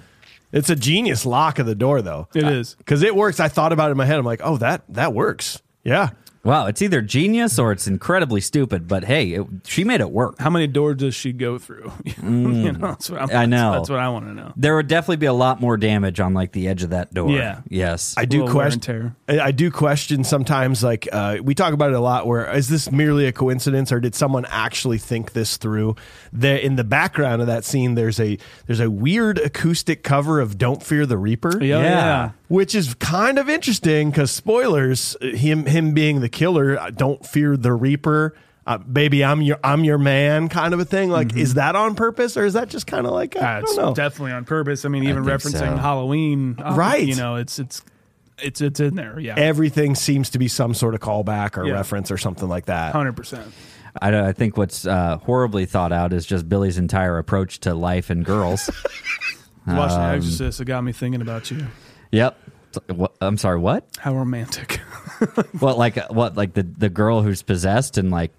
It's a genius lock of the door, though. It is. Because it works. I thought about it in my head. I'm like, oh, that works. Yeah. Wow, it's either genius or it's incredibly stupid, but hey, she made it work. How many doors does she go through? You know, I know. That's what I want to know. There would definitely be a lot more damage on like the edge of that door. Yeah. Yes. I do question sometimes, like we talk about it a lot, where is this merely a coincidence or did someone actually think this through? In the background of that scene, there's a weird acoustic cover of Don't Fear the Reaper. Yeah. Which is kind of interesting because spoilers, him being the killer, don't fear the Reaper, baby, I'm your man, kind of a thing. Like, is that on purpose or is that just kind of like I don't know? Definitely on purpose. I mean, even referencing Halloween, right? You know, it's in there. Yeah, everything seems to be some sort of callback or reference or something like that. 100%. I think what's horribly thought out is just Billy's entire approach to life and girls. Watching The Exorcist, it got me thinking about you. Yep. I'm sorry, what? How romantic. Like the girl who's possessed and like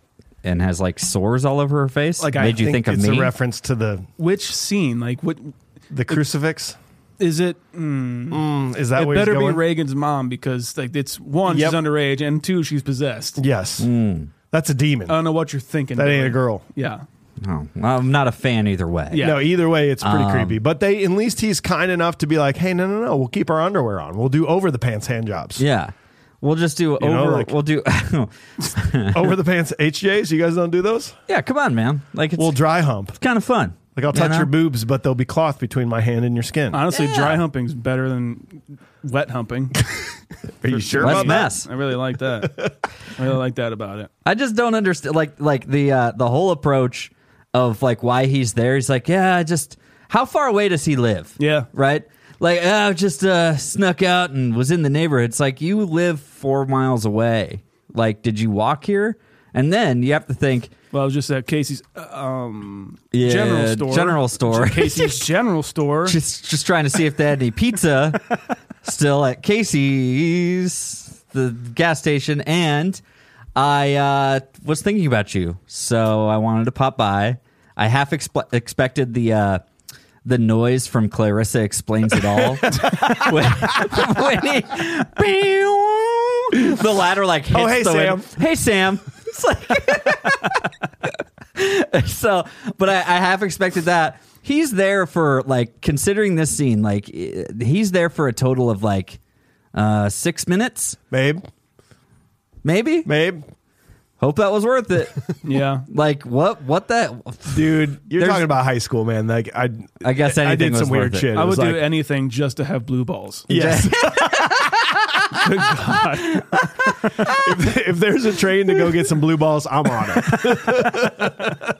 and has like sores all over her face? Like, made you think of me? It's a reference to which scene? Like what? The crucifix? Is it? Is that? It better be Reagan's mom, because like it's one, she's underage, and two, she's possessed. Yes, that's a demon. I don't know what you're thinking. That ain't a girl. Yeah. No, I'm not a fan either way. Yeah. No, either way, it's pretty creepy. But they, at least he's kind enough to be like, hey, no, we'll keep our underwear on. We'll do over the pants hand jobs. Yeah. We'll just do we'll do over the pants HJs. You guys don't do those? Yeah, come on, man. Like we'll dry hump. It's kind of fun. Like I'll touch your boobs, but there'll be cloth between my hand and your skin. Honestly, dry humping's better than wet humping. Are you sure about that? I really like that. I really like that about it. I just don't understand like the whole approach of like why he's there. He's like, how far away does he live? Yeah. Right? Like, just snuck out and was in the neighborhood. It's like, you live 4 miles away. Like, did you walk here? And then you have to think. Well, I was just at Casey's general store. General store. Casey's general store. Just trying to see if they had any pizza still at Casey's, the gas station. And I was thinking about you, so I wanted to pop by. I half expected the noise from Clarissa Explains It All. when the ladder like hits the Sam. Wind. Hey, Sam. It's like so, but I half expected that. He's there for, like, considering this scene, like, he's there for a total of, like, 6 minutes. Maybe. Hope that was worth it. Yeah. Like, what that? Dude, you're talking about high school, man. Like, I guess anything I did was some weird shit. I would do anything just to have blue balls. Yes. Good God. If there's a train to go get some blue balls, I'm on it.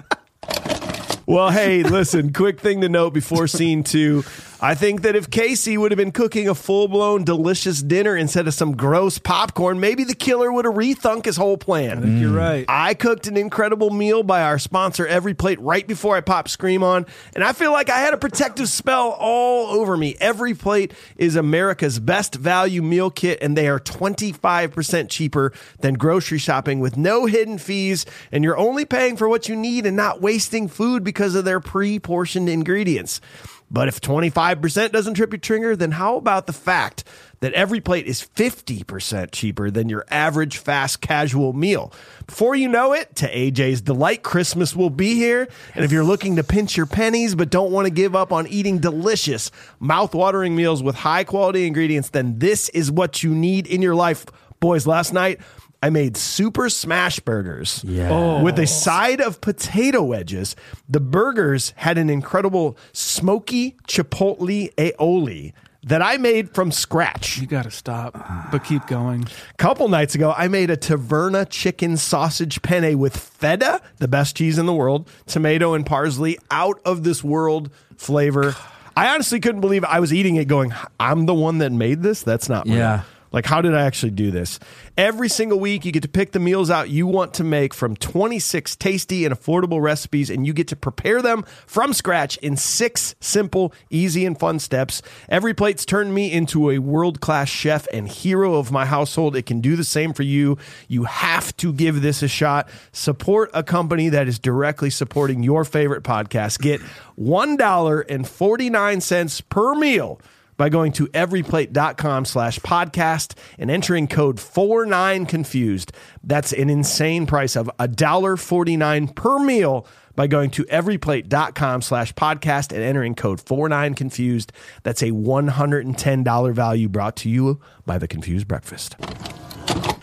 Well, hey, listen, quick thing to note before scene two. I think that if Casey would have been cooking a full-blown delicious dinner instead of some gross popcorn, maybe the killer would have rethunk his whole plan. I think you're right. I cooked an incredible meal by our sponsor, Every Plate, right before I popped Scream on, and I feel like I had a protective spell all over me. Every Plate is America's best value meal kit, and they are 25% cheaper than grocery shopping with no hidden fees, and you're only paying for what you need and not wasting food because of their pre-portioned ingredients. But if 25% doesn't trip your trigger, then how about the fact that Every Plate is 50% cheaper than your average fast casual meal? Before you know it, to AJ's delight, Christmas will be here. And if you're looking to pinch your pennies but don't want to give up on eating delicious, mouth-watering meals with high-quality ingredients, then this is what you need in your life. Boys, last night I made Super Smash Burgers with a side of potato wedges. The burgers had an incredible smoky chipotle aioli that I made from scratch. You got to stop, but keep going. A couple nights ago, I made a Taverna chicken sausage penne with feta, the best cheese in the world, tomato and parsley, out of this world flavor. I honestly couldn't believe I was eating it going, I'm the one that made this? That's not real. Yeah. Like, how did I actually do this? Every single week, you get to pick the meals out you want to make from 26 tasty and affordable recipes, and you get to prepare them from scratch in 6 simple, easy, and fun steps. Every Plate's turned me into a world-class chef and hero of my household. It can do the same for you. You have to give this a shot. Support a company that is directly supporting your favorite podcast. Get $1.49 per meal by going to everyplate.com/podcast and entering code 49confused. That's an insane price of $1.49 per meal by going to everyplate.com/podcast and entering code 49confused. That's a $110 value brought to you by the Confused Breakfast.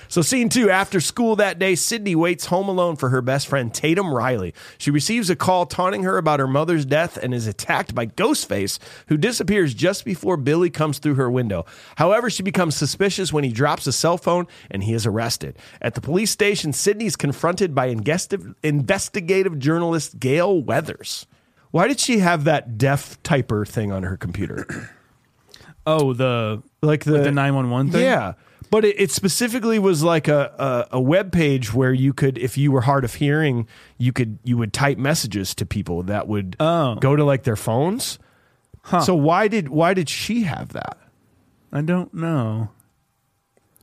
So scene two, after school that day, Sydney waits home alone for her best friend, Tatum Riley. She receives a call taunting her about her mother's death and is attacked by Ghostface, who disappears just before Billy comes through her window. However, she becomes suspicious when he drops a cell phone and he is arrested. At the police station, Sydney is confronted by investigative journalist Gail Weathers. Why did she have that deaf typer thing on her computer? The 911 thing? Yeah. But it specifically was like a web page where you could, if you were hard of hearing, you would type messages to people that would go to like their phones. Huh. So why did she have that? I don't know.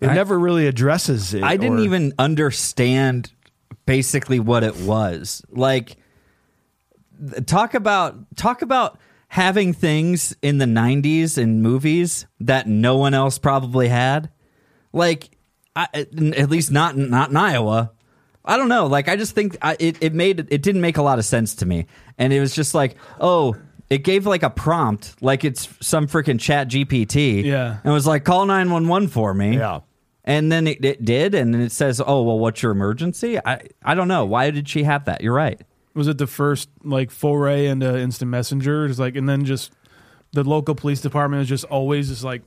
It never really addresses it. I didn't even understand basically what it was. Like talk about having things in the 90s in movies that no one else probably had. Like, at least not in Iowa. I don't know. Like, I just think it didn't make a lot of sense to me. And it was just like, oh, it gave like a prompt, like it's some freaking Chat GPT. Yeah. And it was like, call 911 for me. Yeah. And then it did. And then it says, oh, well, what's your emergency? I don't know. Why did she have that? You're right. Was it the first like foray into instant messenger? Just like, and then just the local police department is just always just like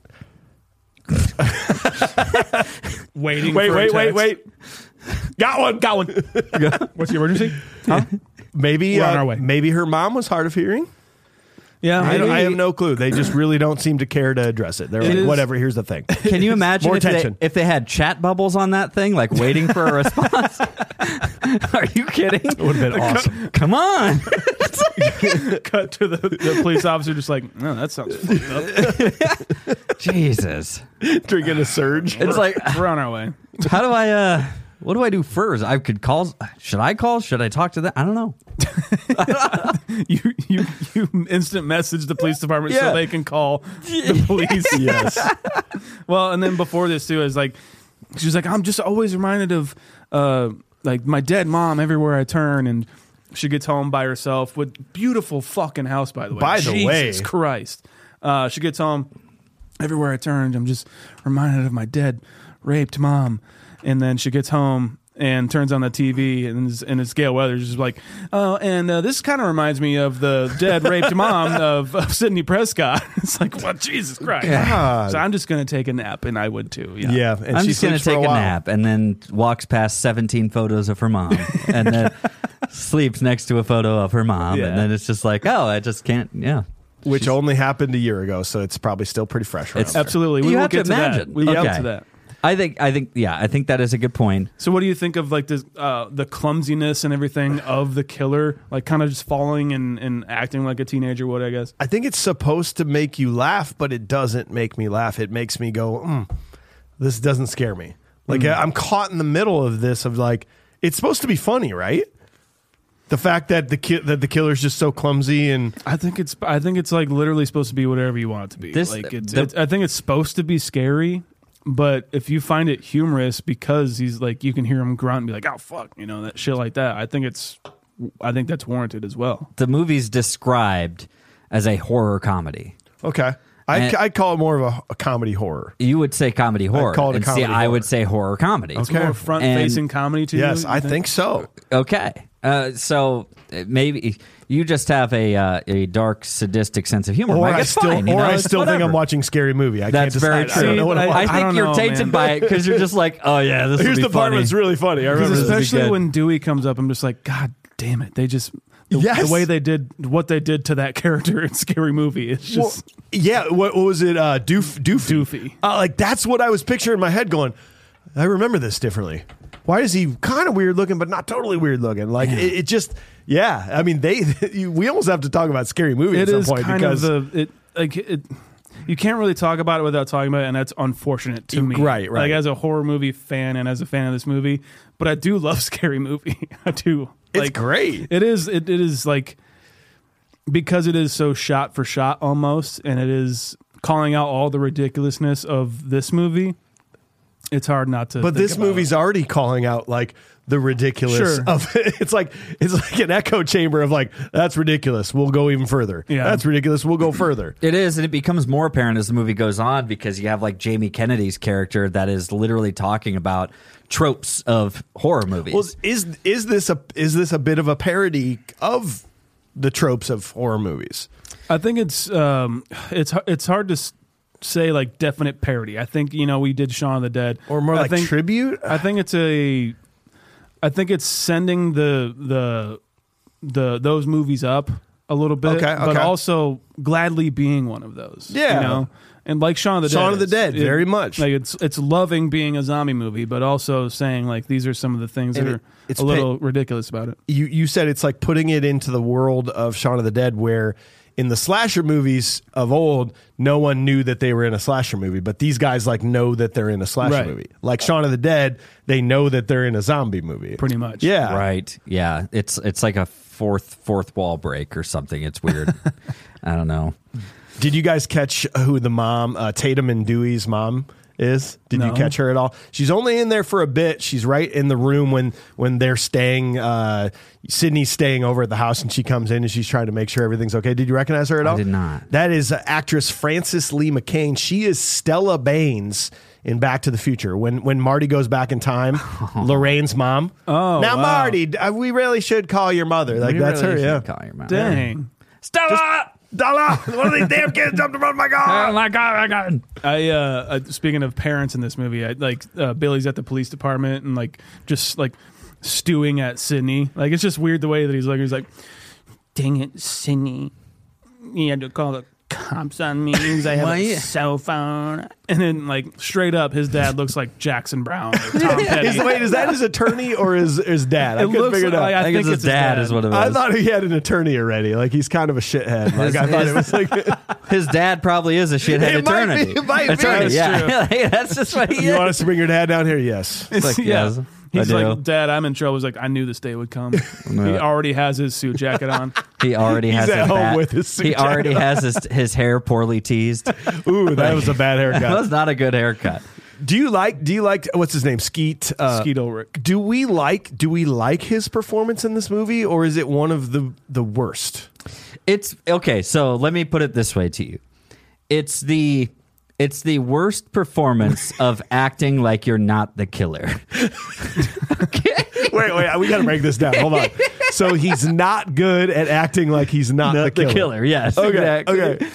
waiting. Wait. Got one. What's the emergency? Huh? Maybe on our way. Maybe her mom was hard of hearing. Yeah, I have no clue. They just really don't seem to care to address it. They're like, whatever. Here's the thing. Can you imagine if they had chat bubbles on that thing, like waiting for a response? Are you kidding? It would have been awesome. Come on. Cut to the police officer, just like, no, oh, that sounds fucked up. Jesus, drinking a surge. It's like we're on our way. How do I? What do I do first? I could call. Should I call? Should I talk to them? I don't know. You instant message the police department so they can call the police. Yes. Well, and then before this too, is like she was like, I'm just always reminded of like my dead mom everywhere I turn, and she gets home by herself with beautiful fucking house, by the way. Jesus Christ. She gets home, everywhere I turn, I'm just reminded of my dead raped mom. And then she gets home and turns on the TV, and it's Gail Weathers, just like, oh, and this kind of reminds me of the dead raped mom of Sidney Prescott. It's like, well, Jesus Christ. God. So I'm just going to take a nap, and I would too. Yeah, and I'm just going to take a nap, and then walks past 17 photos of her mom, and then sleeps next to a photo of her mom, and then it's just like, oh, I just can't, Which only happened a year ago, so it's probably still pretty fresh. Absolutely. We will get to that. We will get to that. I think that is a good point. So what do you think of like this, the clumsiness and everything of the killer, like kind of just falling and acting like a teenager would, I guess? I think it's supposed to make you laugh, but it doesn't make me laugh. It makes me go, this doesn't scare me. Like I'm caught in the middle of this of like, it's supposed to be funny, right? The fact that the killer's just so clumsy, and I think it's like literally supposed to be whatever you want it to be. I think it's supposed to be scary. But if you find it humorous because he's like, you can hear him grunt and be like, oh, fuck, that shit like that. I think that's warranted as well. The movie's described as a horror comedy. Okay. I'd call it more of a comedy horror. You would say comedy horror. I'd call it a comedy horror. I would say horror comedy. Okay. It's more front-facing comedy to you? Yes, I think so. Okay. So maybe you just have a dark, sadistic sense of humor. I still think I'm watching Scary Movie. I can't decide. Very true. I think you're tainted by it because you're just like, oh yeah, this is funny. Here's the part that's really funny. I remember this, especially when Dewey comes up, I'm just like, God damn it. They just, the way they did, what they did to that character in Scary Movie. It's just. Well, yeah. What was it? Doofy. Like that's what I was picturing in my head going, I remember this differently. Why is he kind of weird looking, but not totally weird looking? Like it just, I mean, we almost have to talk about Scary Movie at some point because you can't really talk about it without talking about it, and that's unfortunate to me. Right. Like as a horror movie fan and as a fan of this movie, but I do love Scary Movie. I do. It's great. It is. It is like because it is so shot for shot almost, and it is calling out all the ridiculousness of this movie. It's hard not to. But this movie's already calling out like the ridiculous of it. It's like an echo chamber of like, that's ridiculous. We'll go even further. Yeah. That's ridiculous. We'll go further. It is, and it becomes more apparent as the movie goes on because you have like Jamie Kennedy's character that is literally talking about tropes of horror movies. Well, is this a bit of a parody of the tropes of horror movies? I think it's hard to say like definite parody. I think we did Shaun of the Dead, or more like tribute. I think it's sending the those movies up a little bit, okay. But also gladly being one of those. Yeah, and like Shaun of the Dead, very much. Like it's loving being a zombie movie, but also saying like these are some of the things that are a little ridiculous about it. You said it's like putting it into the world of Shaun of the Dead where. In the slasher movies of old, no one knew that they were in a slasher movie, but these guys like know that they're in a slasher movie. Like Shaun of the Dead, they know that they're in a zombie movie. Pretty much. Yeah. Right. Yeah. It's like a fourth wall break or something. It's weird. I don't know. Did you guys catch who the mom, Tatum and Dewey's mom is? Did you catch her at all? She's only in there for a bit. She's right in the room when they're staying, Sydney's staying over at the house, and she comes in and she's trying to make sure everything's okay. Did you recognize her at all? I did not. That is actress Frances Lee McCain. She is Stella Baines in Back to the Future. When Marty goes back in time, Lorraine's mom. Oh, now, wow. Marty, we really should call your mother. Like, that's really her. Yeah. Call your mom. Dang. Stella! Dollar! One of these damn kids jumped in front of my car. My God! Speaking of parents in this movie, Billy's at the police department and just stewing at Sydney. Like, it's just weird the way that he's like, dang it, Sydney, you had to call the cops on me because I have a cell phone. And then straight up, his dad looks like Jackson Brown. Like Tom Petty. Wait, is that his attorney or his dad? I couldn't figure it out. I think it's his dad is what it is. I thought he had an attorney already. Like, he's kind of a shithead. His dad probably is a shithead attorney. It might be. Yeah. That's just what he is. You want us to bring your dad down here? Yes. It's yes. He's like, Dad, I'm in trouble. He's like, I knew this day would come. No. He already has his suit jacket on. He already has his hair poorly teased. Ooh, that was a bad haircut. That was not a good haircut. Do you like what's his name? Skeet Ulrich. Do we like his performance in this movie, or is it one of the worst? It's okay, so let me put it this way to you. It's the worst performance of acting like you're not the killer. Okay. Wait, we got to break this down. Hold on. So he's not good at acting like he's not the killer. Yes. Okay. Exactly. Okay.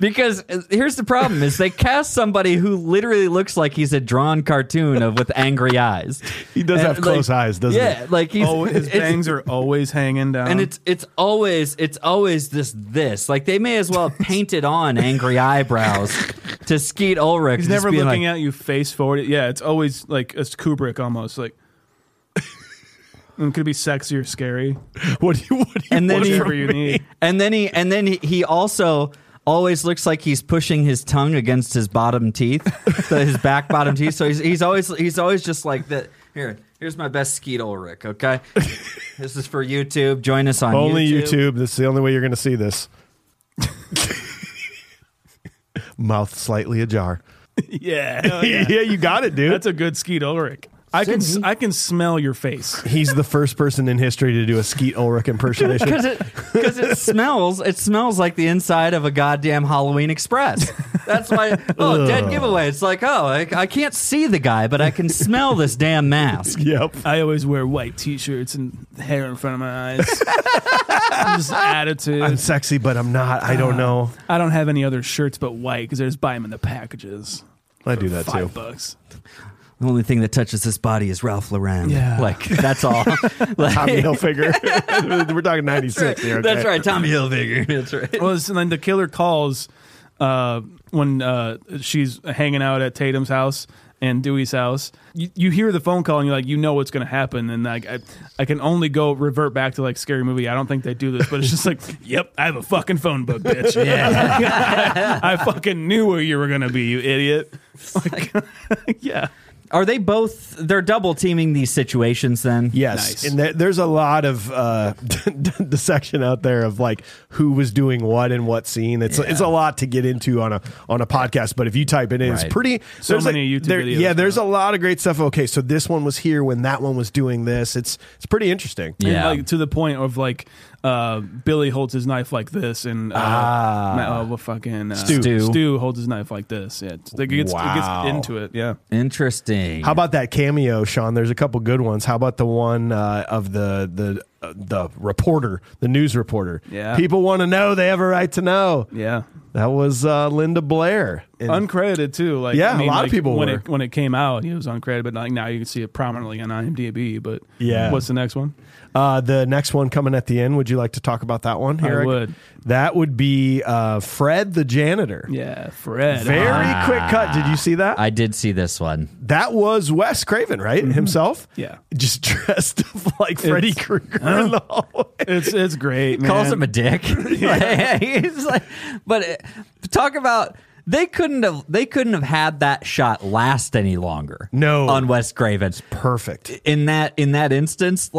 Because here's the problem is they cast somebody who literally looks like he's a drawn cartoon with angry eyes. He does have close eyes, doesn't he? Yeah, his bangs are always hanging down. And it's always this. Like, they may as well have painted on angry eyebrows to Skeet Ulrich. He's never looking at you face forward. Yeah, it's always like it's Kubrick almost And could be sexy or scary. What do you need? And then he also always looks like he's pushing his tongue against his bottom teeth, so his back bottom teeth. So he's always just like that. Here's my best Skeet Ulrich. Okay, this is for YouTube. Join us on only YouTube. This is the only way you're going to see this. Mouth slightly ajar. Yeah, you got it, dude. That's a good Skeet Ulrich. I can smell your face. He's the first person in history to do a Skeet Ulrich impersonation. Because it smells like the inside of a goddamn Halloween Express. That's why, dead giveaway. It's like, I can't see the guy, but I can smell this damn mask. Yep. I always wear white T-shirts and hair in front of my eyes. Just attitude. I'm sexy, but I'm not. I don't know. I don't have any other shirts but white because I just buy them in the packages. I do that too. $5. The only thing that touches this body is Ralph Lauren. Yeah. That's all. Tommy Hilfiger. We're talking 96 here. Okay? That's right. Tommy Hilfiger. That's right. Well, and then the killer calls when she's hanging out at Tatum's house and Dewey's house. You hear the phone call and you're like, you know what's going to happen. And I can only go revert back to Scary Movie. I don't think they do this, but it's just yep, I have a fucking phone book, bitch. Yeah. I fucking knew where you were going to be, you idiot. Yeah. Are they both? They're double teaming these situations, then. Yes, nice. And there's a lot of dissection out there of who was doing what in what scene. It's a lot to get into on a podcast, but if you type it in, it's pretty. So many YouTube videos. Yeah, there's a lot of great stuff. Okay, so this one was here when that one was doing this. It's pretty interesting. Yeah, and to the point of Billy holds his knife like this, and Stu holds his knife like this. Yeah, it gets into it. Yeah, interesting. How about that cameo, Sean? There's a couple good ones. How about the one of the reporter, the news reporter? Yeah, people want to know; they have a right to know. Yeah, that was Linda Blair, uncredited too. A lot of people when it came out, he was uncredited, but now you can see it prominently on IMDb. But yeah, what's the next one? The next one coming at the end, would you like to talk about that one, Eric? I would. That would be Fred the janitor. Yeah, Fred. Very quick cut. Did you see that? I did see this one. That was Wes Craven, right? Mm-hmm. Himself? Yeah. Just dressed up like Freddy Krueger in the hallway. It's great, man. Calls him a dick. Yeah. He's but talk about... They couldn't have had that shot last any longer. No, on Wes Craven, it's perfect in that instance.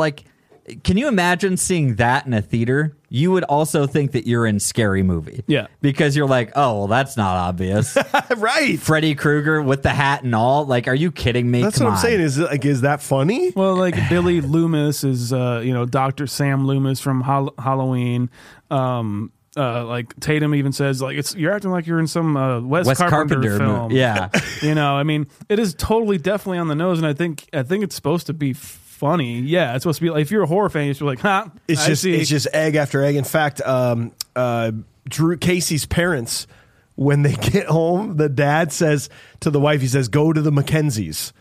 Can you imagine seeing that in a theater? You would also think that you're in Scary Movie. Yeah. Because you're like, oh, well, that's not obvious. Right. Freddy Krueger with the hat and all. Like, are you kidding me? That's what I'm saying. Is that funny? Well, like Billy Loomis is, Dr. Sam Loomis from Halloween. Like Tatum even says, like, it's you're acting like you're in some Wes Carpenter film. Yeah. It is totally definitely on the nose. And I think it's supposed to be funny. Yeah, it's supposed to be like, if you're a horror fan, you're like, huh? It's just egg after egg. In fact, Drew Casey's parents, when they get home, the dad says to the wife, he says, go to the Mackenzies.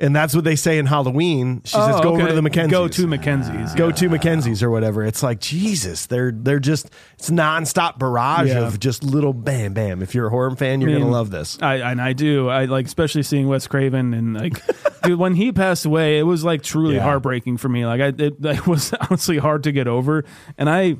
And that's what they say in Halloween. She says, go over to the Mackenzies. Go to Mackenzie's. Go to Mackenzie's or whatever. It's like, Jesus, they're just, it's nonstop barrage of just little bam, bam. If you're a horror fan, you're going to love this. I do. I like, especially seeing Wes Craven and like, dude, when he passed away, it was like truly heartbreaking for me. Like it was honestly hard to get over. And I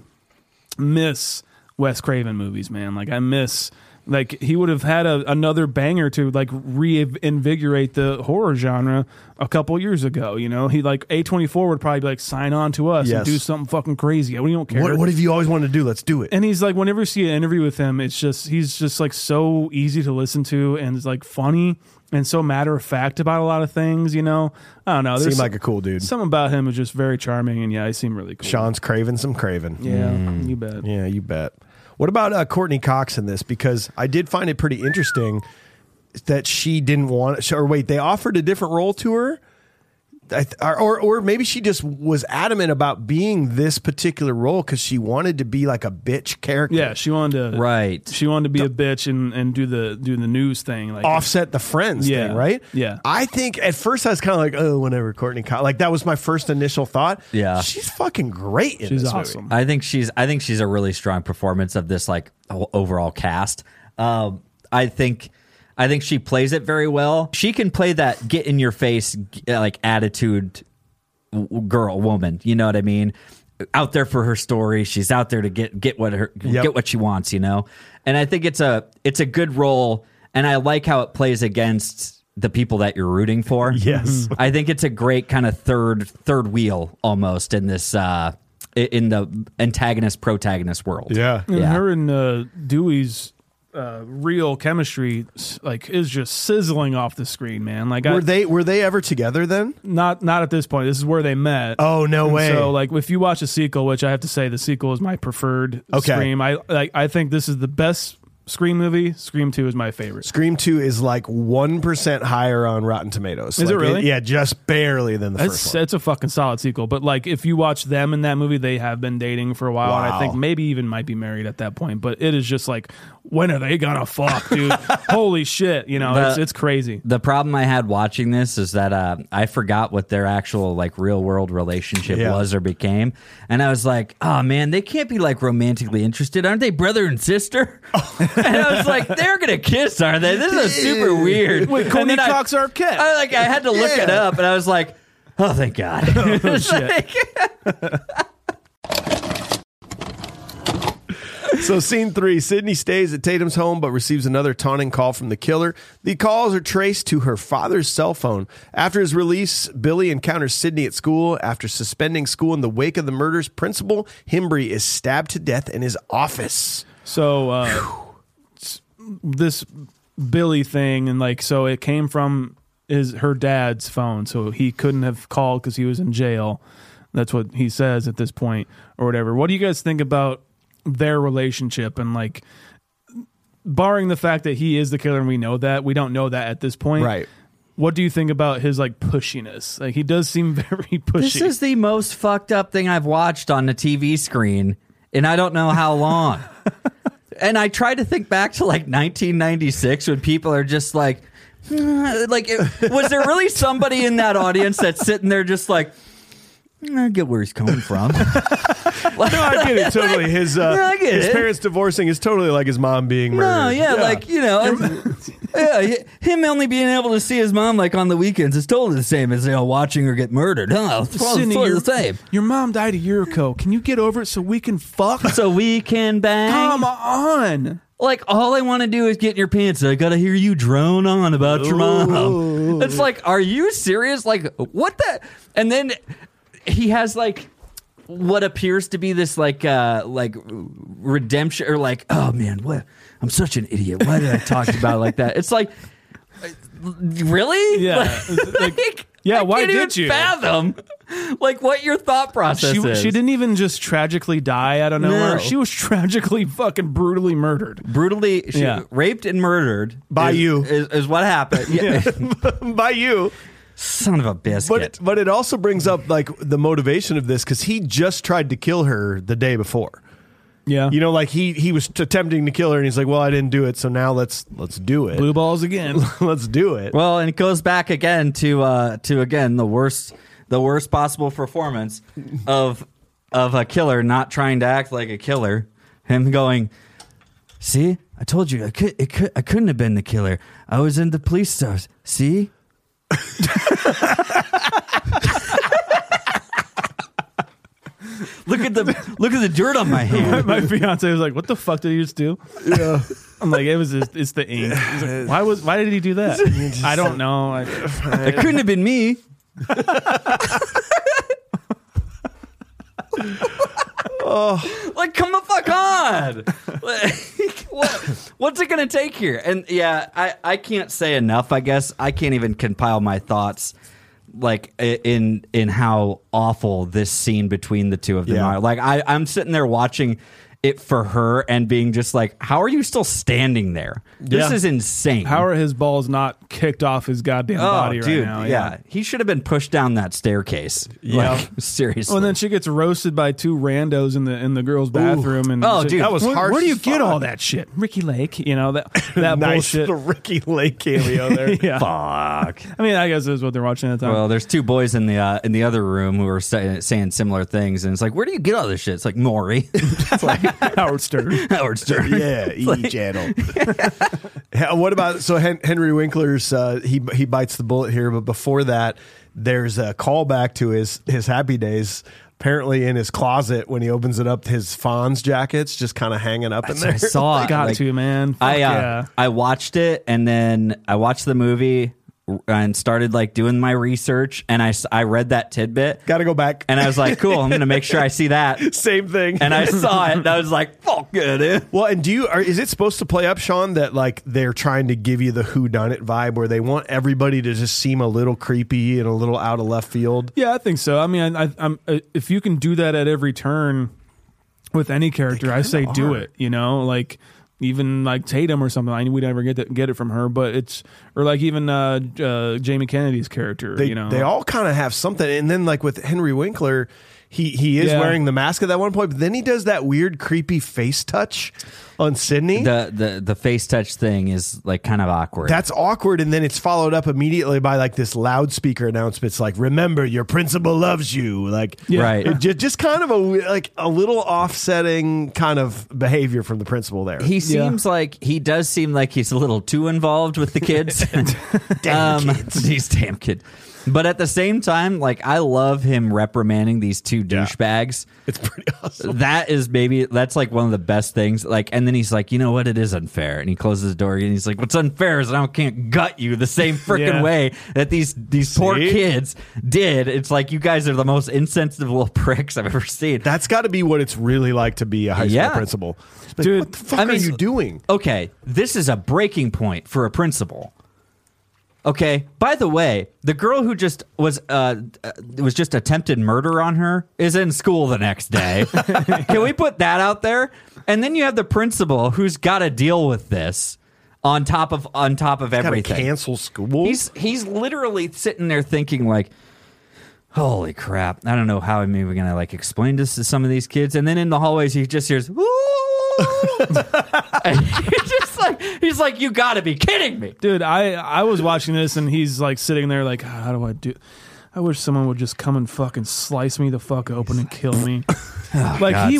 miss Wes Craven movies, man. Like I miss... Like he would have had another banger to like reinvigorate the horror genre a couple years ago. He like A24 would probably be like, sign on to us and do something fucking crazy. We don't care. What have you always wanted to do? Let's do it. And he's like, whenever you see an interview with him, it's just, he's just like so easy to listen to and it's like funny and so matter of fact about a lot of things. I don't know. Seemed like a cool dude. Something about him was just very charming and he seemed really cool. Sean's craving some Craven. Yeah, you bet. Yeah, you bet. What about Courtney Cox in this? Because I did find it pretty interesting that she didn't want... Or wait, they offered a different role to her? Or maybe she just was adamant about being this particular role because she wanted to be like a bitch character. Yeah, she wanted to... Right. She wanted to be a bitch and do the news thing. Like offset the Friends thing, right? Yeah. I think at first I was kind of like, oh, whenever Courtney Cox... Like that was my first initial thought. Yeah. She's fucking great in this awesome movie. I think she's a really strong performance of this like overall cast. I think she plays it very well. She can play that get in your face like attitude woman, you know what I mean? Out there for her story, she's out there to get what she wants, And I think it's a good role and I like how it plays against the people that you're rooting for. Yes. I think it's a great kind of third wheel almost in this in the antagonist protagonist world. Yeah. And her and Dewey's real chemistry like is just sizzling off the screen, man. Like were they ever together then? Not at this point. This is where they met. Oh, no way. So like if you watch a sequel, which I have to say the sequel is my preferred Scream. I think this is the best Scream movie. Scream 2 is my favorite. Scream 2 is like 1% higher on Rotten Tomatoes. Is like, it really? Yeah, just barely than the first one. It's a fucking solid sequel. But like, if you watch them in that movie, they have been dating for a while. Wow. And I think maybe even might be married at that point. But it is just like, when are they gonna fuck, dude? Holy shit! It's crazy. The problem I had watching this is that I forgot what their actual like real world relationship was or became, and I was like, oh man, they can't be like romantically interested, aren't they? Brother and sister. And I was like, they're going to kiss, aren't they? This is super weird. Wait, Courtney Cox Arquette. I had to look it up, and I was like, oh, thank God. Oh, shit. So scene 3, Sydney stays at Tatum's home but receives another taunting call from the killer. The calls are traced to her father's cell phone. After his release, Billy encounters Sydney at school. After suspending school in the wake of the murders, Principal Hembree is stabbed to death in his office. So this Billy thing and like so it came from her dad's phone, so he couldn't have called because he was in jail. That's what he says at this point or whatever. What do you guys think about their relationship and like barring the fact that he is the killer and we know that, we don't know that at this point, right? What do you think about his like pushiness? Like he does seem very pushy. This is the most fucked up thing I've watched on the TV screen and I don't know how long. And I try to think back to like 1996 when people are just like, was there really somebody in that audience that's sitting there just like, I get where he's coming from. No, I get it totally. His parents divorcing is totally like his mom being murdered. No, yeah, like him only being able to see his mom like on the weekends is totally the same as watching her get murdered. No, it's totally the same. Your mom died a year ago. Can you get over it so we can fuck? So we can bang? Come on. Like, all I want to do is get in your pants. I got to hear you drone on about your mom. It's like, are you serious? Like, what the? And then he has like what appears to be this like redemption, or like, oh man, what, I'm such an idiot, why did I talk about it like that? It's like, really? Yeah. Like, yeah, why did you fathom like what your thought process is? She didn't even just tragically die out of nowhere. No. She was tragically fucking brutally murdered. Raped and murdered by you is what happened. Yeah. By you. Son of a biscuit. But it also brings up like the motivation of this, because he just tried to kill her the day before. Yeah. You know, like he was attempting to kill her, and he's like, well, I didn't do it, so now let's do it. Blue balls again. Let's do it. Well, and it goes back again to the worst possible performance of a killer not trying to act like a killer. Him going, see, I told you I couldn't have been the killer. I was in the police stars. See? Look at the dirt on my hand. My fiance was like, "What the fuck did he just do?" Yeah. I'm like, it's the ink. He's like, why did he do that? I don't know. It couldn't have been me. Oh. Like, come the fuck on! Like, what's it gonna take here? And yeah, I can't say enough. I guess I can't even compile my thoughts. Like in how awful this scene between the two of them are. Like I'm sitting there watching it for her and being just like, how are you still standing there? This is insane. How are his balls not kicked off his goddamn body right now? Yeah. He should have been pushed down that staircase. Yeah. Like, seriously. Well, and then she gets roasted by two randos in the girls' bathroom. And that was harsh. Where do you get all that shit? Ricky Lake, you know, that nice bullshit. The Ricky Lake cameo there. Yeah. Fuck. I mean, I guess it was what they're watching at the time. Well, there's two boys in the other room who were saying similar things, and it's like, where do you get all this shit? It's like, Maury. It's like, Howard Stern. Yeah, E-Channel. Yeah. What about, so Henry Winkler's, he bites the bullet here, but before that, there's a callback to his Happy Days. Apparently in his closet, when he opens it up, his Fonz jacket's just kind of hanging up in there. I saw it. Man. I watched it, and then I watched the movie and started like doing my research, and I read that tidbit. Gotta go back. And I was like, cool, I'm gonna make sure I see that. Same thing. And I saw it, and I was like, fuck it, dude. Well, and is it supposed to play up, Sean, that like they're trying to give you the whodunit vibe, where they want everybody to just seem a little creepy and a little out of left field? Yeah, I think so. I mean, I'm if you can do that at every turn with any character, I say do it, you know? Like, even like Tatum or something, I mean, we never get it from her, but it's, or like even Jamie Kennedy's character. They, you know, they all kind of have something. And then like with Henry Winkler, he is wearing the mask at that one point, but then he does that weird creepy face touch on Sydney. The face touch thing is like kind of awkward. That's awkward, and then it's followed up immediately by like this loudspeaker announcement. It's like, remember, your principal loves you. Like, right, just kind of a little offsetting kind of behavior from the principal there. He seems like he's a little too involved with the kids. Damn kids. These damn kids. But at the same time, like, I love him reprimanding these two douchebags. It's pretty awesome. That's like one of the best things. Like, and then he's like, you know what? It is unfair. And he closes the door and he's like, what's unfair is I can't gut you the same freaking way that these poor kids did. It's like, you guys are the most insensitive little pricks I've ever seen. That's got to be what it's really like to be a high school principal. Like, dude, what the fuck are you doing? Okay, this is a breaking point for a principal. Okay. By the way, the girl who just was just attempted murder on her is in school the next day. Can we put that out there? And then you have the principal who's got to deal with this on top of everything. Cancel school. He's literally sitting there thinking like, holy crap! I don't know how I'm even gonna like explain this to some of these kids. And then in the hallways, he just hears, and he's like, you gotta be kidding me, dude. I was watching this and he's like sitting there like, how do I do? I wish someone would just come and fucking slice me the fuck open and kill me. Oh, like God, he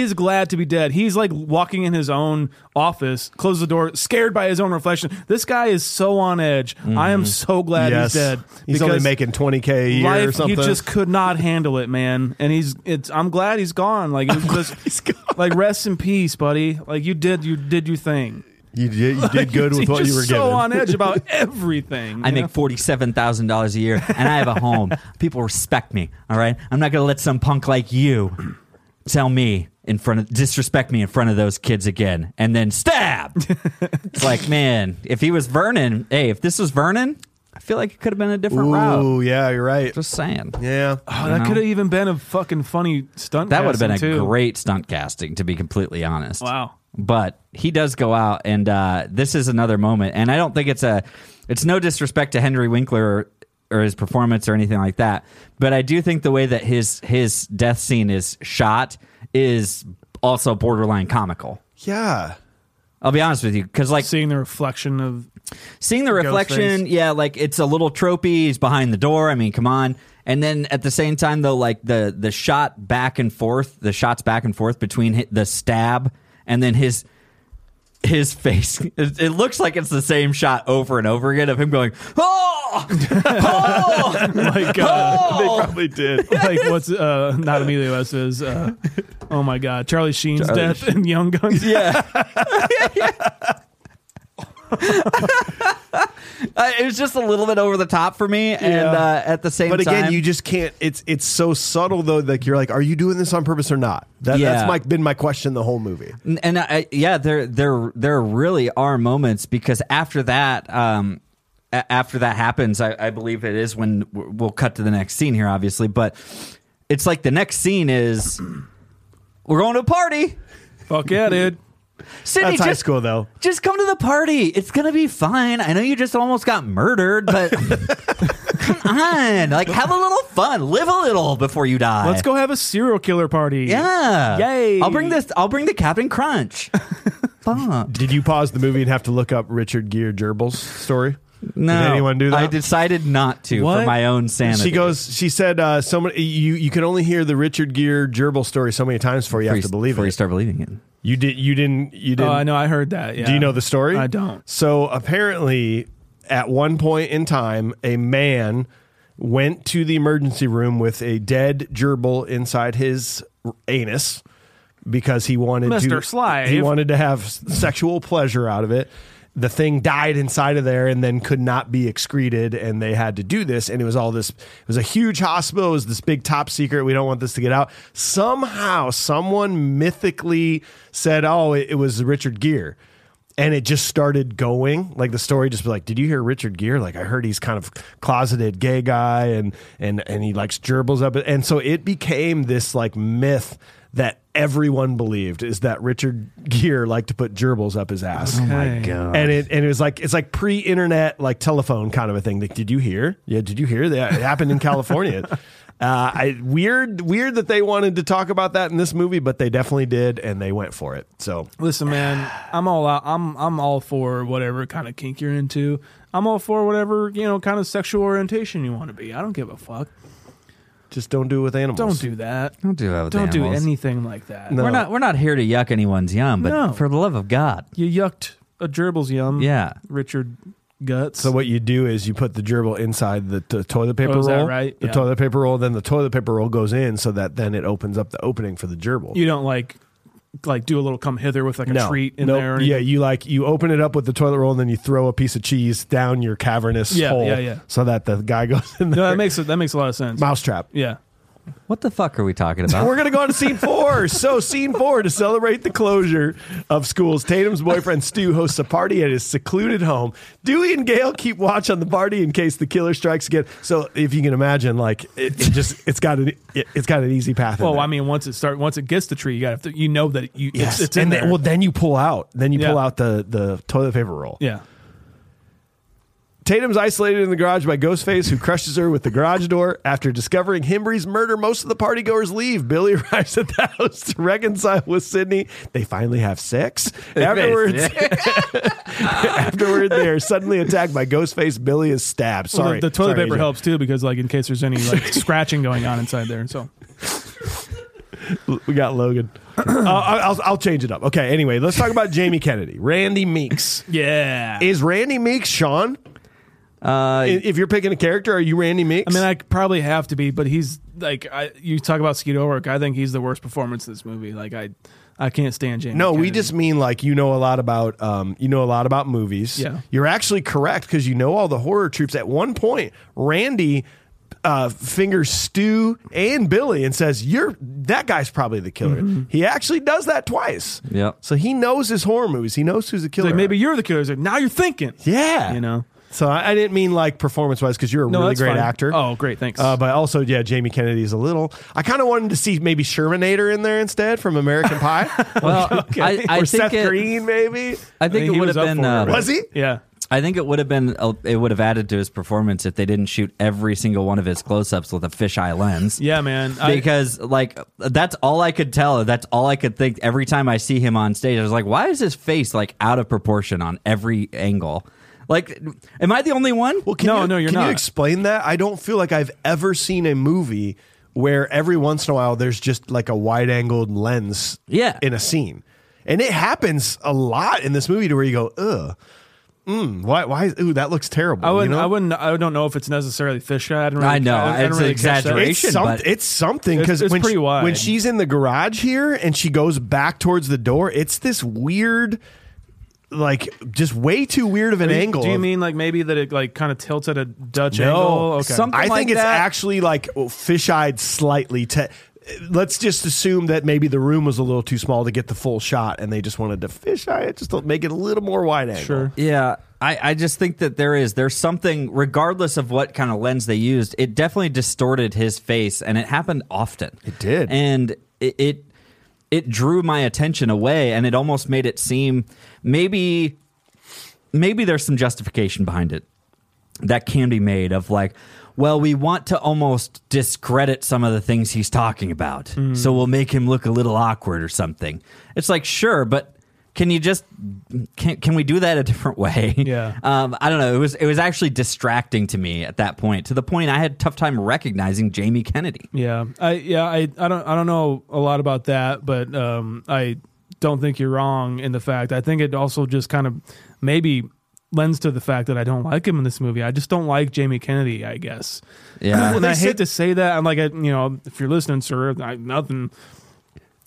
is glad to be dead. He's like walking in his own office, closes the door, scared by his own reflection. This guy is so on edge. Mm-hmm. I am so glad he's dead. He's only making $20,000 a year or something. He just could not handle it, man. And I'm glad he's gone. Like, it was just, he's gone. Like, rest in peace, buddy. Like, you did your thing. You did good with what you were given. So on edge about everything. I make $47,000 a year, and I have a home. People respect me. All right, I'm not going to let some punk like you tell me disrespect me in front of those kids again, and then stab. It's like, man, if he was Vernon, hey, if this was Vernon, I feel like it could have been a different route. Oh yeah, you're right. Just saying. Yeah, that could have even been a fucking funny stunt. That would have been a great stunt casting, to be completely honest. Wow. But he does go out, and this is another moment. And I don't think it's no disrespect to Henry Winkler or his performance or anything like that. But I do think the way that his death scene is shot is also borderline comical. Yeah. I'll be honest with you, because like seeing the reflection, yeah, like it's a little tropey. He's behind the door. I mean, come on. And then at the same time, though, like the shot back and forth, the shots back and forth between the stab and then his face. It looks like it's the same shot over and over again of him going, oh! Oh! Like, they probably did. Like, what's, not Emilio Estevez, oh my God, Charlie Sheen's death and Young Guns. Yeah. It was just a little bit over the top for me, and at the same time. But again, you just can't. It's so subtle though. Like you're like, are you doing this on purpose or not? That's been my question the whole movie. And there really are moments, because after that, happens, I believe it is when we'll cut to the next scene here, obviously. But it's like the next scene is we're going to a party. Fuck yeah, dude. Sydney, that's high school, though. Just come to the party. It's going to be fine. I know you just almost got murdered, but come on. Like, have a little fun. Live a little before you die. Let's go have a serial killer party. Yeah. Yay. I'll bring the Captain Crunch. Did you pause the movie and have to look up Richard Gere Gerbil's story? No. Did anyone do that? I decided not to for my own sanity. She said, you can only hear the Richard Gere Gerbil story so many times before you have to believe it. Before you start believing it. You didn't. Oh, I know. I heard that. Yeah. Do you know the story? I don't. So apparently at one point in time, a man went to the emergency room with a dead gerbil inside his anus because he wanted to have sexual pleasure out of it. The thing died inside of there and then could not be excreted, and they had to do this. And it was a huge hospital. It was this big top secret. We don't want this to get out. Somehow, someone mythically said, oh, it was Richard Gere. And it just started going. Like, the story just was like, did you hear Richard Gere? Like, I heard he's kind of closeted gay guy and he likes gerbils up. And so it became this, like, myth that everyone believed is that Richard Gere liked to put gerbils up his ass. Okay. Oh my God. And it was like, it's like pre-internet, like telephone kind of a thing. Like, did you hear? Yeah. Did you hear that? It happened in California. Weird that they wanted to talk about that in this movie, but they definitely did. And they went for it. So listen, man, I'm all out. I'm all for whatever kind of kink you're into. I'm all for whatever, kind of sexual orientation you want to be. I don't give a fuck. Just don't do it with animals. Don't do that. Don't do that with animals. Don't do anything like that. No. We're not here to yuck anyone's yum, but for the love of God. You yucked a gerbil's yum. Yeah. Richard guts. So what you do is you put the gerbil inside the toilet paper roll. Is that right? The toilet paper roll, then the toilet paper roll goes in so that then it opens up the opening for the gerbil. You don't like do a little come hither with a treat in there. Or you open it up with the toilet roll and then you throw a piece of cheese down your cavernous hole so that the guy goes in there. That makes a lot of sense. Mousetrap. Yeah. What the fuck are we talking about? We're going to go on to scene 4. So scene 4, to celebrate the closure of schools, Tatum's boyfriend Stu hosts a party at his secluded home. Dewey and Gale keep watch on the party in case the killer strikes again. So if you can imagine, like it's got an easy path. Well, I mean, once it gets the tree, you got to that you it's in there. Well, then you pull out. Then you pull out the toilet paper roll. Yeah. Tatum's isolated in the garage by Ghostface, who crushes her with the garage door. After discovering Himbry's murder, most of the partygoers leave. Billy arrives at the house to reconcile with Sydney. They finally have sex. Afterwards, they are suddenly attacked by Ghostface. Billy is stabbed. Sorry. Well, the toilet paper helps too, because in case there's any scratching going on inside there. So we got Logan. I'll change it up. Okay. Anyway, let's talk about Jamie Kennedy. Randy Meeks. Yeah. Is Randy Meeks Sean? If you're picking a character, are you Randy Meeks? I mean, I probably have to be, but he's you talk about Skeet Ulrich. I think he's the worst performance in this movie. Like I, I can't stand Jamie Kennedy. We just mean like you know a lot about movies. Yeah. You're actually correct because you know all the horror tropes. At one point, Randy fingers Stu and Billy and says, that guy's probably the killer. Mm-hmm. He actually does that twice. Yeah. So he knows his horror movies. He knows who's the killer. Like, maybe you're the killer. He's like, now you're thinking. Yeah. You know? So I didn't mean like performance-wise because you're a really great actor. Oh, great. Thanks. But also, yeah, Jamie Kennedy is a little... I kind of wanted to see maybe Shermanator in there instead from American Pie. Well, okay. I or think Seth Green, maybe. I think it would have been... was he? Yeah. I think it would have added to his performance if they didn't shoot every single one of his close-ups with a fisheye lens. Yeah, man. Because, that's all I could tell. That's all I could think. Every time I see him on stage, I was like, why is his face, out of proportion on every angle? Am I the only one? Well, no, you're not. Can you explain that? I don't feel like I've ever seen a movie where every once in a while there's just, a wide-angled lens in a scene. And it happens a lot in this movie to where you go, ugh. Why? Ooh, that looks terrible. I don't know if it's necessarily fisheye. I don't really exaggeration. It's something because when she's in the garage here and she goes back towards the door, it's this weird, just way too weird of an angle. Do you mean maybe that it kind of tilts at a Dutch angle? Okay. Something I think it's that. Actually fisheyed slightly. Let's just assume that maybe the room was a little too small to get the full shot and they just wanted to fisheye it, just to make it a little more wide angle. Sure. Yeah. I just think that there's something, regardless of what kind of lens they used, it definitely distorted his face, and it happened often. It did. And it drew my attention away, and it almost made it seem maybe there's some justification behind it that can be made of well, we want to almost discredit some of the things he's talking about. Mm. So we'll make him look a little awkward or something. It's sure, but can we do that a different way? Yeah. I don't know. It was actually distracting to me at that point, to the point I had a tough time recognizing Jamie Kennedy. Yeah. I don't know a lot about that, but I don't think you're wrong in the fact. I think it also just kind of maybe lends to the fact that I don't like him in this movie. I just don't like Jamie Kennedy, I guess. Yeah. And I hate to say that. I'm if you're listening, sir, nothing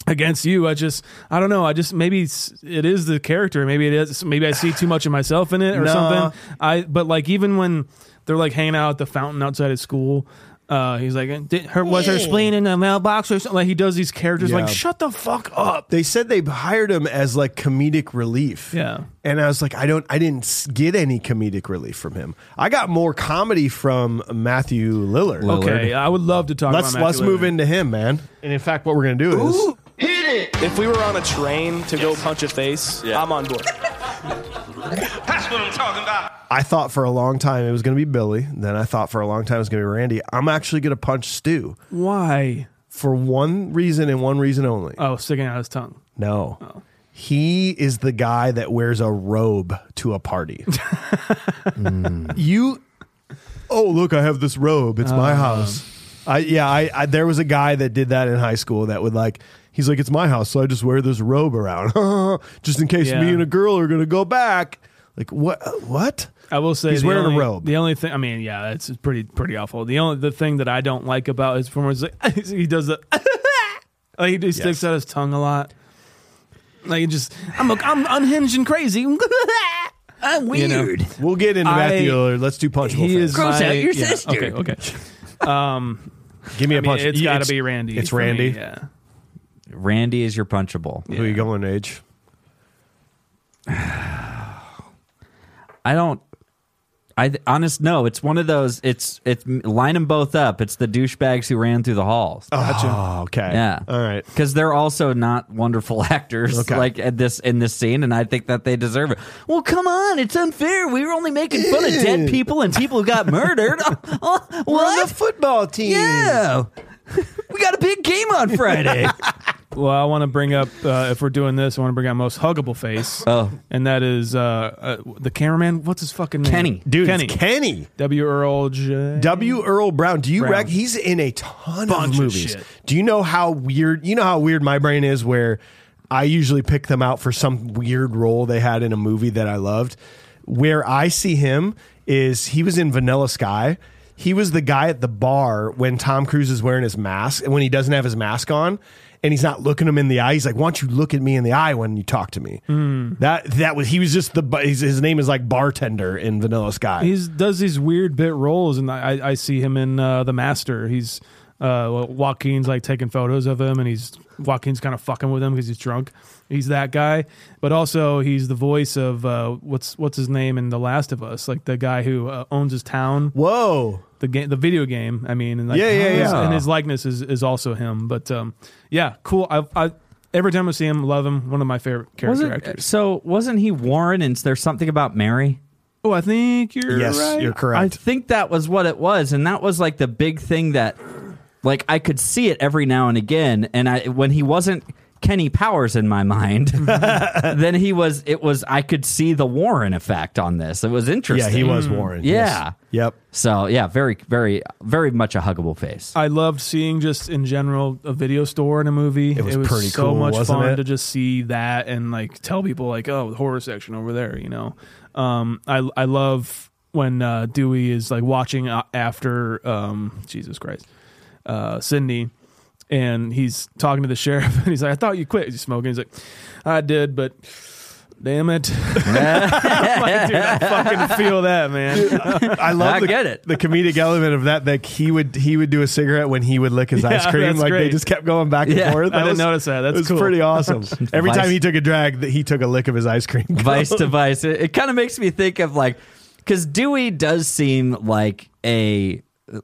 against you. I don't know. Maybe it is the character. Maybe it is. Maybe I see too much of myself in it or something. But even when they're hanging out at the fountain outside of school, he's was her spleen in the mailbox or something? He does these characters. Yeah. Shut the fuck up. They said they hired him as comedic relief. Yeah. And I was I didn't get any comedic relief from him. I got more comedy from Matthew Lillard. Okay, I would love to talk about Matthew Lillard. Let's move into him, man. And in fact, what we're going to do is... Ooh, hit it! If we were on a train to go punch a face, I'm on board. That's what I'm talking about. I thought for a long time it was going to be Billy. Then I thought for a long time it was going to be Randy. I'm actually going to punch Stu. Why? For one reason and one reason only. Oh, sticking out his tongue. No. Oh. He is the guy that wears a robe to a party. Oh, look, I have this robe. It's my house. There was a guy that did that in high school that would he's it's my house, so I just wear this robe around just in case me and a girl are going to go back. What? I will say he's wearing a robe. The only thing, it's pretty awful. The thing that I don't like about his performance is he does the he just sticks out his tongue a lot. I'm unhinged and crazy. I'm weird. We'll get into Matthew Lillard. Let's do punchable. Gross out your sister. Okay. Give me a punch. It's got to be Randy. It's Randy. Me, yeah. Randy is your punchable. Yeah. Who are you going, Age? I don't. No. It's one of those. It's line them both up. It's the douchebags who ran through the halls. Gotcha. Oh, okay. Yeah. All right. Because they're also not wonderful actors. Okay. In this scene, and I think that they deserve it. Well, come on, it's unfair. We were only making fun of dead people and people who got murdered. What? We're on the football team. Yeah. We got a big game on Friday. Well, I want to bring up, if we're doing this, I want to bring up most huggable face. Oh. And that is the cameraman. What's his fucking name? Kenny. Dude, Kenny. W. Earl Brown. Do you Brown. He's in a bunch of movies. Do you know how weird... You know how weird my brain is where I usually pick them out for some weird role they had in a movie that I loved? Where I see him is he was in Vanilla Sky. He was the guy at the bar when Tom Cruise is wearing his mask, and when he doesn't have his mask on... and he's not looking him in the eye. He's like, why don't you look at me in the eye when you talk to me? Mm. His name is like Bartender in Vanilla Sky. He does these weird bit roles, and I see him in The Master. He's Joaquin's like taking photos of him, and Joaquin's kind of fucking with him because he's drunk. He's that guy, but also he's the voice of what's his name in The Last of Us, like the guy who owns his town. Whoa, the video game. I mean, and like, yeah. And his likeness is also him. But yeah, cool. I every time I see him, love him. One of my favorite character actors. So wasn't he Warren? And there's something about Mary. Oh, I think you're right. You're correct. I think that was what it was, and that was like the big thing that. Like, I could see it every now and again, and when he wasn't Kenny Powers in my mind, then I could see the Warren effect on this. It was interesting. Yeah, he was Warren. Yeah. Yes. Yep. So, yeah, very, very, very much a huggable face. I loved seeing just, in general, a video store in a movie. It was pretty so cool, much wasn't fun it? To just see that and, like, tell people, like, oh, the horror section over there, you know? I love when Dewey is, like, watching after, Jesus Christ. Cindy, and he's talking to the sheriff, and he's like, I thought you quit. He's smoking. He's like, I did, but damn it. I'm like, dude, I fucking feel that, man. Dude, I love the comedic element of that, like he would do a cigarette when he would lick his ice cream. Like great. They just kept going back and forth. I didn't notice that. That's cool. Pretty awesome. Every time he took a drag, he took a lick of his ice cream. Vice to vice. It kind of makes me think of, like, because Dewey does seem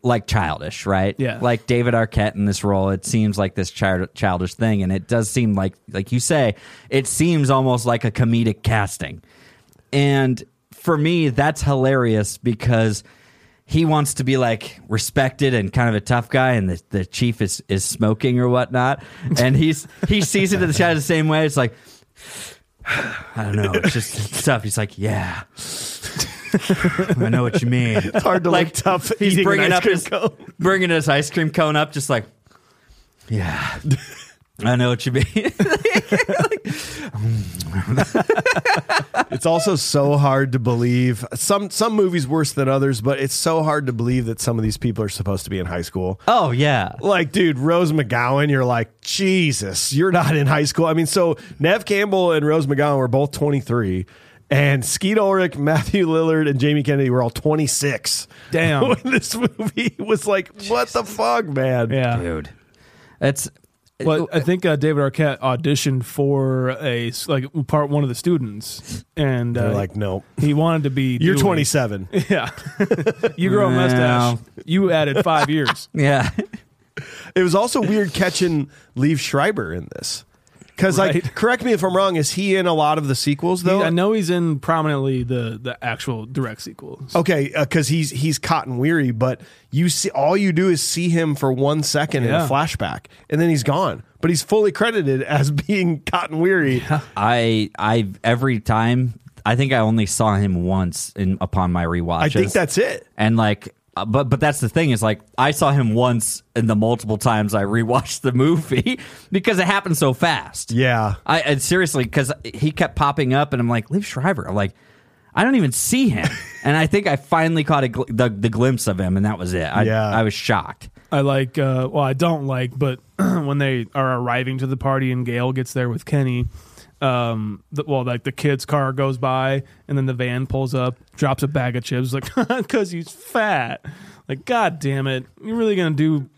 like childish, right? Yeah. Like David Arquette in this role, it seems like this childish thing, and it does seem like you say, it seems almost like a comedic casting. And for me, that's hilarious because he wants to be like respected and kind of a tough guy, and the chief is smoking or whatnot, and he sees it in the shadow the same way. It's like, I don't know, it's just tough. He's like, yeah. I know what you mean. It's hard to look tough. He's bringing his ice cream cone up, just like, yeah. I know what you mean. It's also so hard to believe. Some movies worse than others, but it's so hard to believe that some of these people are supposed to be in high school. Oh, yeah. Like, dude, Rose McGowan, you're like, Jesus, you're not in high school. I mean, so Neve Campbell and Rose McGowan were both 23. And Skeet Ulrich, Matthew Lillard, and Jamie Kennedy were all 26. Damn. When this movie was like, what the fuck, man? Yeah. Dude. Well, I think David Arquette auditioned for part one of the students, and they're like, no, he wanted to be. You're 27. Yeah, you grow a mustache. You added 5 years. Yeah, it was also weird catching Liev Schreiber in this. Because, like, correct me if I'm wrong, is he in a lot of the sequels, though? I know he's in prominently the actual direct sequels. Okay, because he's Cotton Weary, but all you do is see him for 1 second in a flashback, and then he's gone. But he's fully credited as being Cotton Weary. Yeah. I think I only saw him once upon my rewatch. I think that's it. And, like... But that's the thing is, like, I saw him once in the multiple times I rewatched the movie because it happened so fast. Yeah. And seriously, because he kept popping up and I'm like, Liev Schreiber. I'm like, I don't even see him. And I think I finally caught the glimpse of him, and that was it. I was shocked. I like, but when they are arriving to the party and Gail gets there with Kenny, the kid's car goes by, and then the van pulls up, drops a bag of chips, like, because he's fat. Like, god damn it, you really gonna do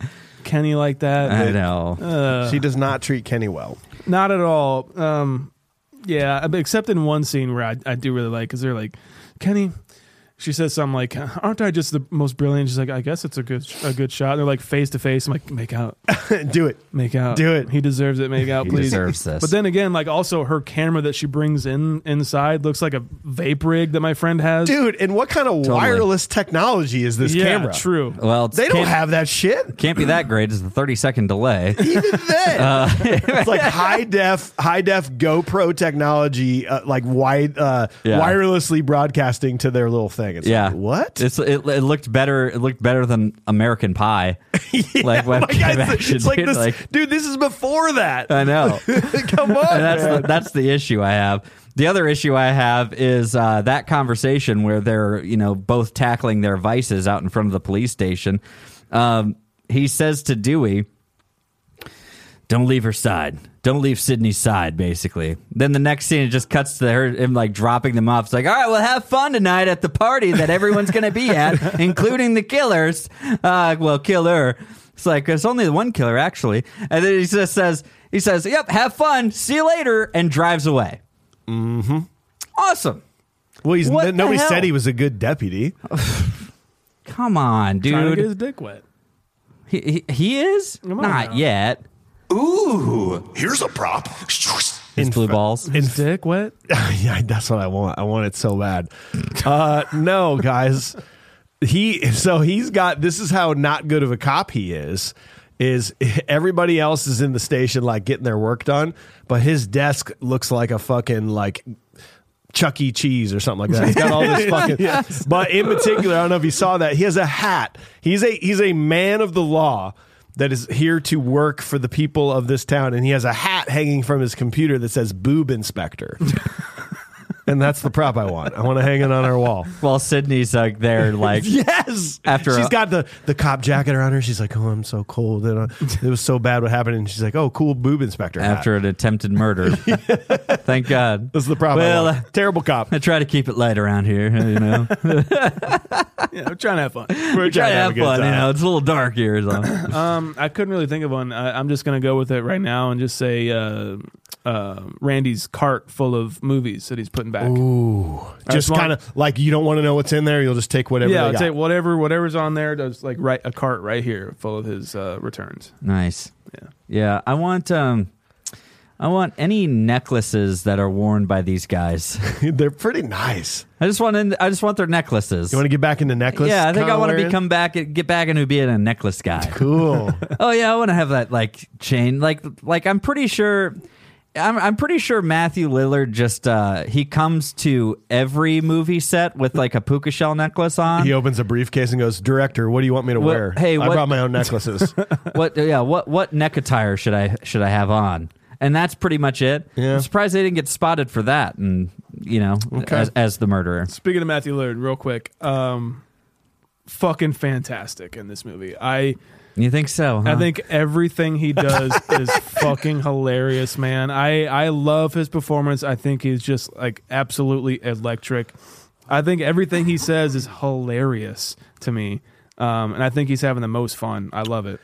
Kenny like that? I know. She does not treat Kenny well. Not at all. Yeah, except in one scene where I do really like, because they're like, Kenny, she says something like, aren't I just the most brilliant? She's like, I guess it's a good shot. And they're like face to face. I'm like, make out. Do it. Make out. Do it. He deserves it. Make out, please. He deserves this. But then again, like, also her camera that she brings inside looks like a vape rig that my friend has. Dude, and what kind of wireless technology is this camera? True. Well, they don't have that shit. Can't be that great. It's the 30-second delay. Even then. It's like high def GoPro technology, wirelessly broadcasting to their little thing. It's like, what? It looked better. It looked better than American Pie. Yeah, this is before that. I know. Come on. That's the issue I have. The other issue I have is that conversation where they're both tackling their vices out in front of the police station. He says to Dewey, Don't leave her side. Don't leave Sydney's side, basically. Then the next scene, it just cuts to him like dropping them off. It's like, all right, well, have fun tonight at the party that everyone's going to be at, including the killers. Killer. It's like, there's only one killer, actually. And then he just says, yep, have fun. See you later. And drives away. Mm-hmm. Awesome. Well, nobody said he was a good deputy. Come on, dude. Trying to get his dick wet. He is? Not yet. Ooh, here's a prop. His blue balls. His dick wet? Yeah, that's what I want. I want it so bad. No, guys. This is how not good of a cop he is everybody else is in the station, like, getting their work done, but his desk looks like a fucking, like, Chuck E. Cheese or something like that. He's got all this fucking... Yes. But in particular, I don't know if you saw that, he has a hat. He's a man of the law that is here to work for the people of this town, and he has a hat hanging from his computer that says Boob Inspector. And that's the prop I want. I want to hang it on our wall. Well, Sydney's like there, like yes. After she's got the cop jacket around her, she's like, "Oh, I'm so cold. And it was so bad what happened." And she's like, "Oh, cool Boob Inspector." After an attempted murder, thank God. This is the prop. Well, I want. Terrible cop. I try to keep it light around here, you know. Yeah, we're trying to have fun. We're trying to have fun. You know, it's a little dark here. So. I couldn't really think of one. I'm just gonna go with it right now and just say. Randy's cart full of movies that he's putting back. Ooh, just kind of like you don't want to know what's in there. You'll just take whatever. Yeah, I'll take whatever's on there. Does like write a cart right here full of his returns. Nice. Yeah, yeah. I want any necklaces that are worn by these guys. They're pretty nice. I just want their necklaces. You want to get back into necklace? Yeah, I think I want to get back into being a necklace guy. Cool. Oh yeah, I want to have that like chain. Like I'm pretty sure. I'm pretty sure Matthew Lillard just he comes to every movie set with like a puka shell necklace on. He opens a briefcase and goes, "Director, what do you want me to wear? Hey, I brought my own necklaces. What neck attire should I have on?" And that's pretty much it. Yeah. I'm surprised they didn't get spotted for that, and you know, as the murderer. Speaking of Matthew Lillard, real quick, fucking fantastic in this movie. You think so, huh? I think everything he does is fucking hilarious, man. I love his performance. I think he's just, like, absolutely electric. I think everything he says is hilarious to me, and I think he's having the most fun. I love it.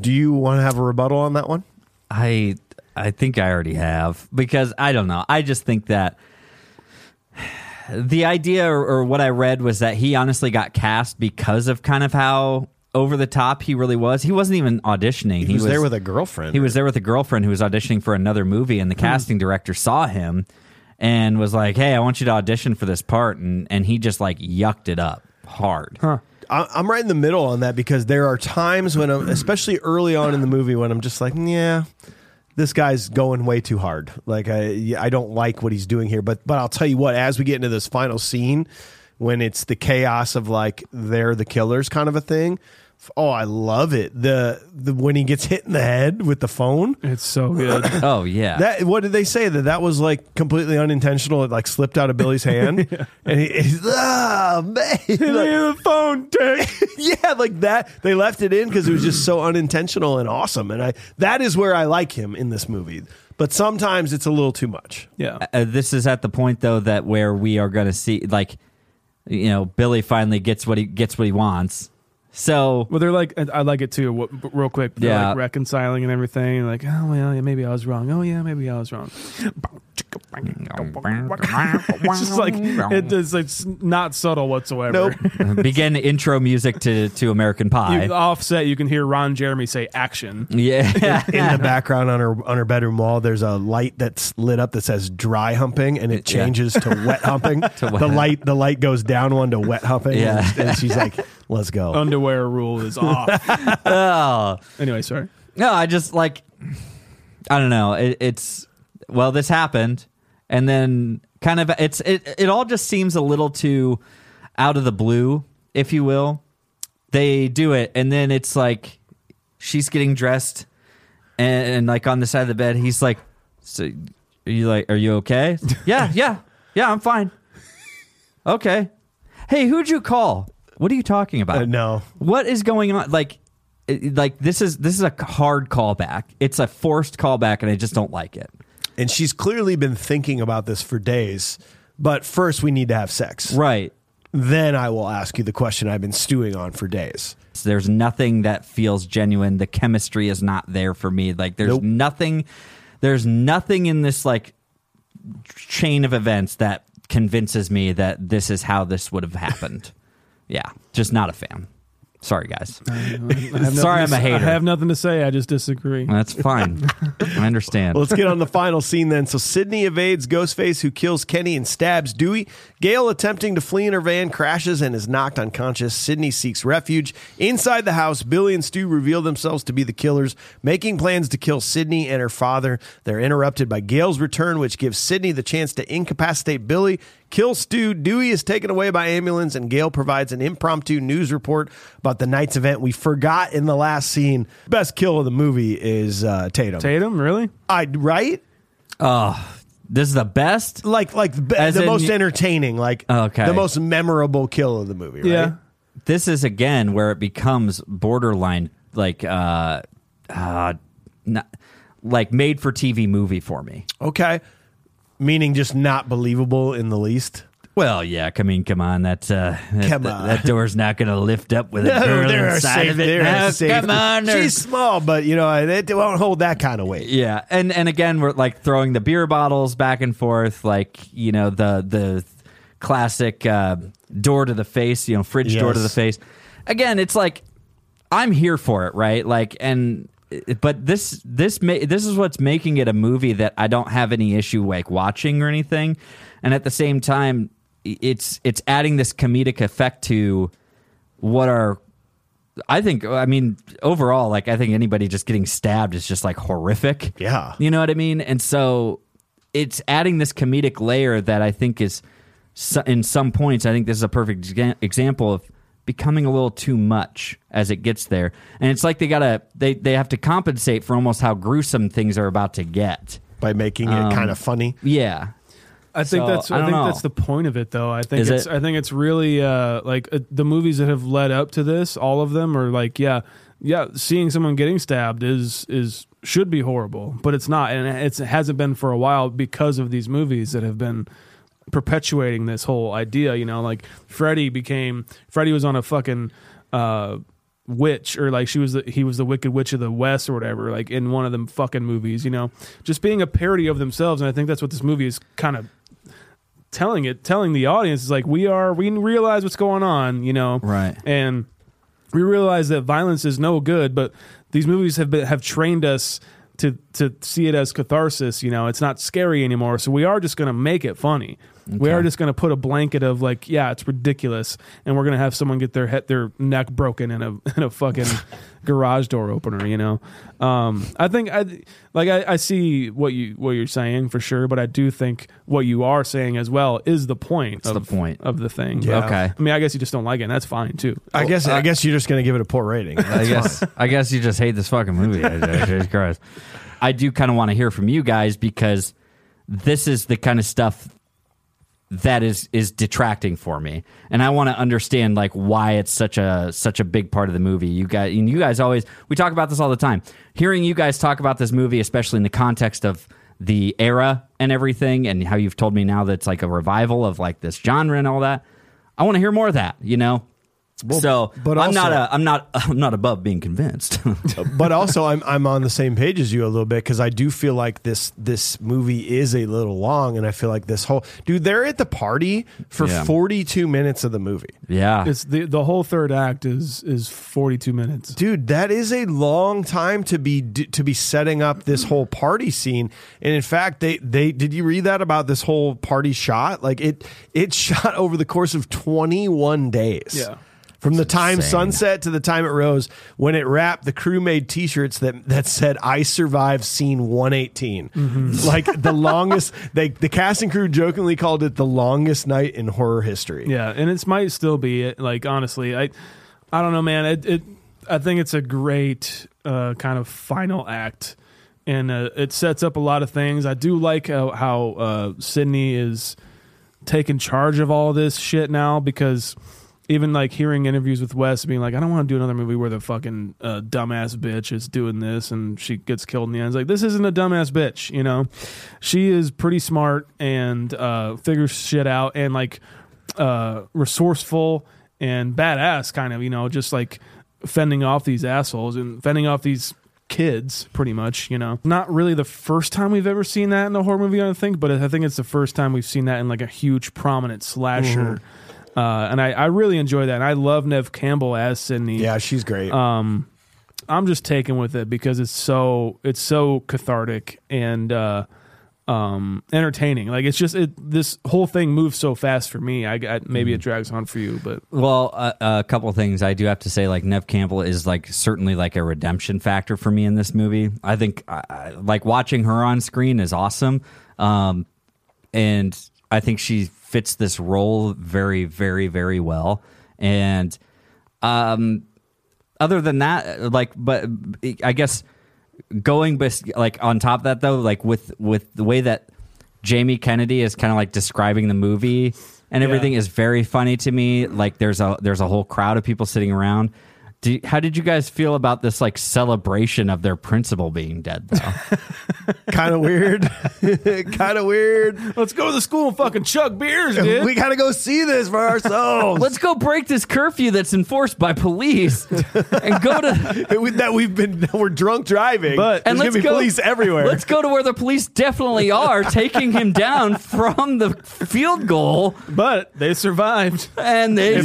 Do you want to have a rebuttal on that one? I think I already have, because I don't know. I just think that... The idea or what I read was that he honestly got cast because of kind of how... over the top he really was. He wasn't even auditioning. He was there with a girlfriend. He was there with a girlfriend who was auditioning for another movie, and the casting director saw him and was like, "Hey, I want you to audition for this part," and he just like yucked it up hard. Huh. I'm right in the middle on that, because there are times when I'm, especially early on in the movie, when I'm just like, yeah, this guy's going way too hard. Like I don't like what he's doing here, but I'll tell you what, as we get into this final scene, when it's the chaos of like they're the killers kind of a thing. Oh, I love it. The when he gets hit in the head with the phone. It's so good. Oh, yeah. What did they say? That was like completely unintentional. It like slipped out of Billy's hand. Yeah. And he's, oh, man. Like, the phone, Dick. Yeah, like that. They left it in because it was just so unintentional and awesome. And that is where I like him in this movie. But sometimes it's a little too much. Yeah. This is at the point, though, that where we are going to see, like, you know, Billy finally gets what he wants. So, well, they're like, I like it too. Real quick, they're like reconciling and everything. And like, oh well, yeah, maybe I was wrong. Oh yeah, maybe I was wrong. It's just like it's not subtle whatsoever. Nope. Begin intro music to American Pie. Offset, you can hear Ron Jeremy say "action." Yeah, in the background on her bedroom wall, there's a light that's lit up that says "dry humping," and it changes to wet humping. The light goes down one to wet humping. Yeah, and she's like, "Let's go." Underwear rule is off. Oh. Anyway, sorry. No, I just like, I don't know. It's well, this happened, and then kind of it all just seems a little too out of the blue, if you will. They do it, and then it's like she's getting dressed, and like on the side of the bed, he's like, "So are you okay?" Yeah, I'm fine. Okay. Hey, who'd you call? What are you talking about? No. What is going on? Like, like this is a hard callback. It's a forced callback, and I just don't like it. And she's clearly been thinking about this for days. But first, we need to have sex, right? Then I will ask you the question I've been stewing on for days. So there's nothing that feels genuine. The chemistry is not there for me. Like there's nothing. There's nothing in this like chain of events that convinces me that this is how this would have happened. Yeah, just not a fan. Sorry, guys. Sorry, I'm a hater. I have nothing to say. I just disagree. That's fine. I understand. Well, let's get on the final scene then. So Sydney evades Ghostface, who kills Kenny and stabs Dewey. Gail, attempting to flee in her van, crashes and is knocked unconscious. Sydney seeks refuge. Inside the house, Billy and Stu reveal themselves to be the killers, making plans to kill Sydney and her father. They're interrupted by Gail's return, which gives Sydney the chance to incapacitate Billy, kill Stu. Dewey is taken away by ambulance, and Gail provides an impromptu news report about the night's event we forgot in the last scene. Best kill of the movie is Tatum. Tatum, really? Right? This is the best? Like the most entertaining, like okay. The most memorable kill of the movie, right? Yeah. This is, again, where it becomes borderline, like, like made-for-TV movie for me. Okay. Meaning just not believable in the least? Well, yeah. I mean, come on. That door's not going to lift up with a girl inside of it. Come on. She's small, but, you know, it won't hold that kind of weight. Yeah. And again, we're like throwing the beer bottles back and forth, like, you know, the classic door to the face, you know, fridge door to the face. Again, it's like, I'm here for it, right? Like, and... But this is what's making it a movie that I don't have any issue like watching or anything, and at the same time, it's adding this comedic effect to what are overall, like I think anybody just getting stabbed is just like horrific. Yeah, you know what I mean. And so it's adding this comedic layer that I think is in some points. I think this is a perfect example of becoming a little too much as it gets there. And it's like they have to compensate for almost how gruesome things are about to get by making it kind of funny. Yeah. I think that's the point of it though. I think it's really the movies that have led up to this, all of them are like, yeah, seeing someone getting stabbed should be horrible, but it's not. And it hasn't been for a while because of these movies that have been perpetuating this whole idea, you know, like Freddy was on a fucking witch, or like he was the Wicked Witch of the West or whatever, like in one of them fucking movies, you know, just being a parody of themselves. And I think that's what this movie is kind of telling the audience is like, we realize what's going on, you know, right? And we realize that violence is no good, but these movies have trained us to see it as catharsis, you know. It's not scary anymore, so we are just going to make it funny. Okay. We are just going to put a blanket of like, yeah, it's ridiculous, and we're going to have someone get their neck broken in a fucking garage door opener, you know. I see what you're saying for sure, but I do think what you are saying as well is the point of the thing. Yeah. Okay. I mean, I guess you just don't like it, and that's fine too. I guess you're just going to give it a poor rating. I guess you just hate this fucking movie. Jesus Christ. I do kind of want to hear from you guys, because this is the kind of stuff that is detracting for me, and I want to understand like why it's such a big part of the movie. You guys always, we talk about this all the time. Hearing you guys talk about this movie, especially in the context of the era and everything, and how you've told me now that it's like a revival of like this genre and all that, I want to hear more of that, you know. Well, so, but also, I'm not above being convinced. But also, I'm on the same page as you a little bit, because I do feel like this movie is a little long, and I feel like this whole dude, they're at the party for 42 minutes of the movie. Yeah, it's the whole third act is 42 minutes. Dude, that is a long time to be setting up this whole party scene. And in fact, they did you read that about this whole party shot? Like it shot over the course of 21 days. Yeah. From the time sunset to the time it rose. When it wrapped, the crew made T-shirts that said, "I survived scene 118. Mm-hmm. Like the longest. The cast and crew jokingly called it the longest night in horror history. Yeah, and it might still be it. Like honestly, I don't know, man. I think it's a great kind of final act, and it sets up a lot of things. I do like how Sydney is taking charge of all this shit now, because even like hearing interviews with Wes being like, I don't want to do another movie where the fucking dumbass bitch is doing this and she gets killed in the end. It's like, this isn't a dumbass bitch, you know? She is pretty smart and figures shit out and like resourceful and badass kind of, you know, just like fending off these assholes and fending off these kids pretty much, you know. Not really the first time we've ever seen that in a horror movie, I think, but I think it's the first time we've seen that in like a huge prominent slasher. Mm-hmm. And I really enjoy that, and I love Neve Campbell as Sydney. Yeah, she's great. I'm just taken with it because it's so cathartic and entertaining. Like, it's just this whole thing moves so fast for me. I maybe it drags on for you, but a couple of things I do have to say. Like, Neve Campbell is like certainly like a redemption factor for me in this movie. I think like watching her on screen is awesome, and I think she fits this role very, very, very well. And other than that, like, but I guess. Like on top of that though, like with the way that Jamie Kennedy is kind of like describing the movie and everything is very funny to me. Like there's a whole crowd of people sitting around. How did you guys feel about this like celebration of their principal being dead though? Kind of weird. Let's go to the school and fucking chug beers, dude. We gotta go see this for ourselves. Let's go break this curfew that's enforced by police and go to that we're drunk driving. But and there's gonna be police everywhere. Let's go to where the police definitely are taking him down from the field goal. But they survived. And they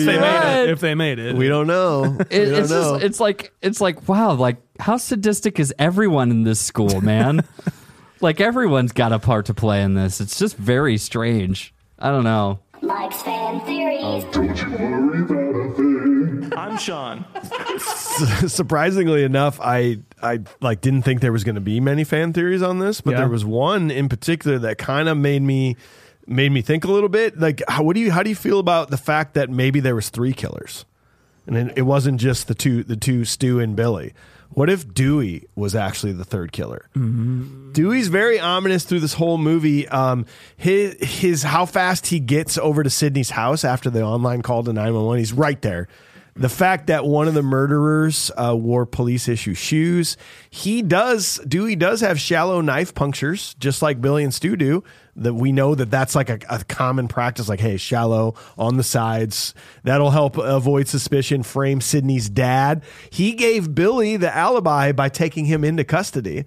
made it. We don't know. It's like wow, like how sadistic is everyone in this school, man? Like everyone's got a part to play in this. It's just very strange. I don't know. Mike's fan theories. Oh, don't you worry about a thing. I'm Sean. Surprisingly enough, I like didn't think there was going to be many fan theories on this, but there was one in particular that kind of made me think a little bit. Like, how do you feel about the fact that maybe there was three killers? And it wasn't just the two, Stu and Billy. What if Dewey was actually the third killer? Mm-hmm. Dewey's very ominous through this whole movie. His how fast he gets over to Sydney's house after the online call to 911. He's right there. The fact that one of the murderers wore police issue shoes. Dewey does have shallow knife punctures, just like Billy and Stu do. That we know that's like a common practice, like, hey, shallow on the sides. That'll help avoid suspicion, frame Sydney's dad. He gave Billy the alibi by taking him into custody,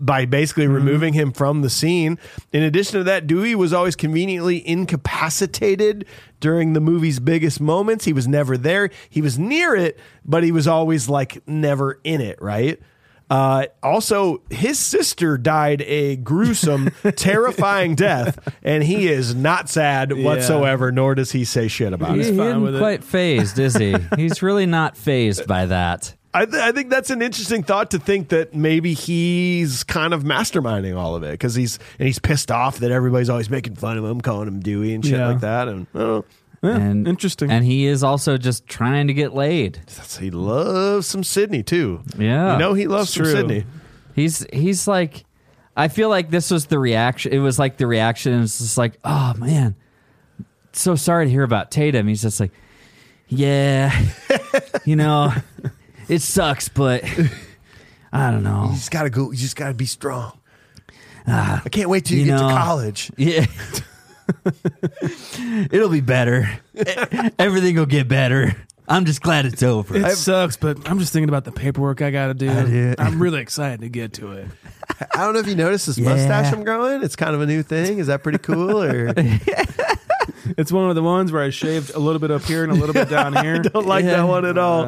by basically removing him from the scene. In addition to that, Dewey was always conveniently incapacitated during the movie's biggest moments. He was never there. He was near it, but he was always like never in it, right? Also, his sister died a gruesome, terrifying death, and he is not sad whatsoever, nor does he say shit about it. He's fine with it. He's quite phased, is he? He's really not phased by that. I think that's an interesting thought, to think that maybe he's kind of masterminding all of it, because he's pissed off that everybody's always making fun of him, calling him Dewey and shit like that. And I don't know. Yeah, and interesting. And he is also just trying to get laid. He loves some Sydney too. Yeah. You know, he loves some Sydney. He's like, I feel like this was the reaction. It was like the reaction. It's just like, oh man, so sorry to hear about Tatum. He's just like, yeah, you know, it sucks, but I don't know. You just gotta go. You just gotta be strong. I can't wait till you get to college. Yeah. It'll be better. Everything will get better. I'm just glad it's over. It sucks, but I'm just thinking about the paperwork I gotta do. I'm really excited to get to it. I don't know if you noticed this mustache I'm growing. It's kind of a new thing. Is that pretty cool? Or it's one of the ones where I shaved a little bit up here and a little bit down here. I don't like that one at all.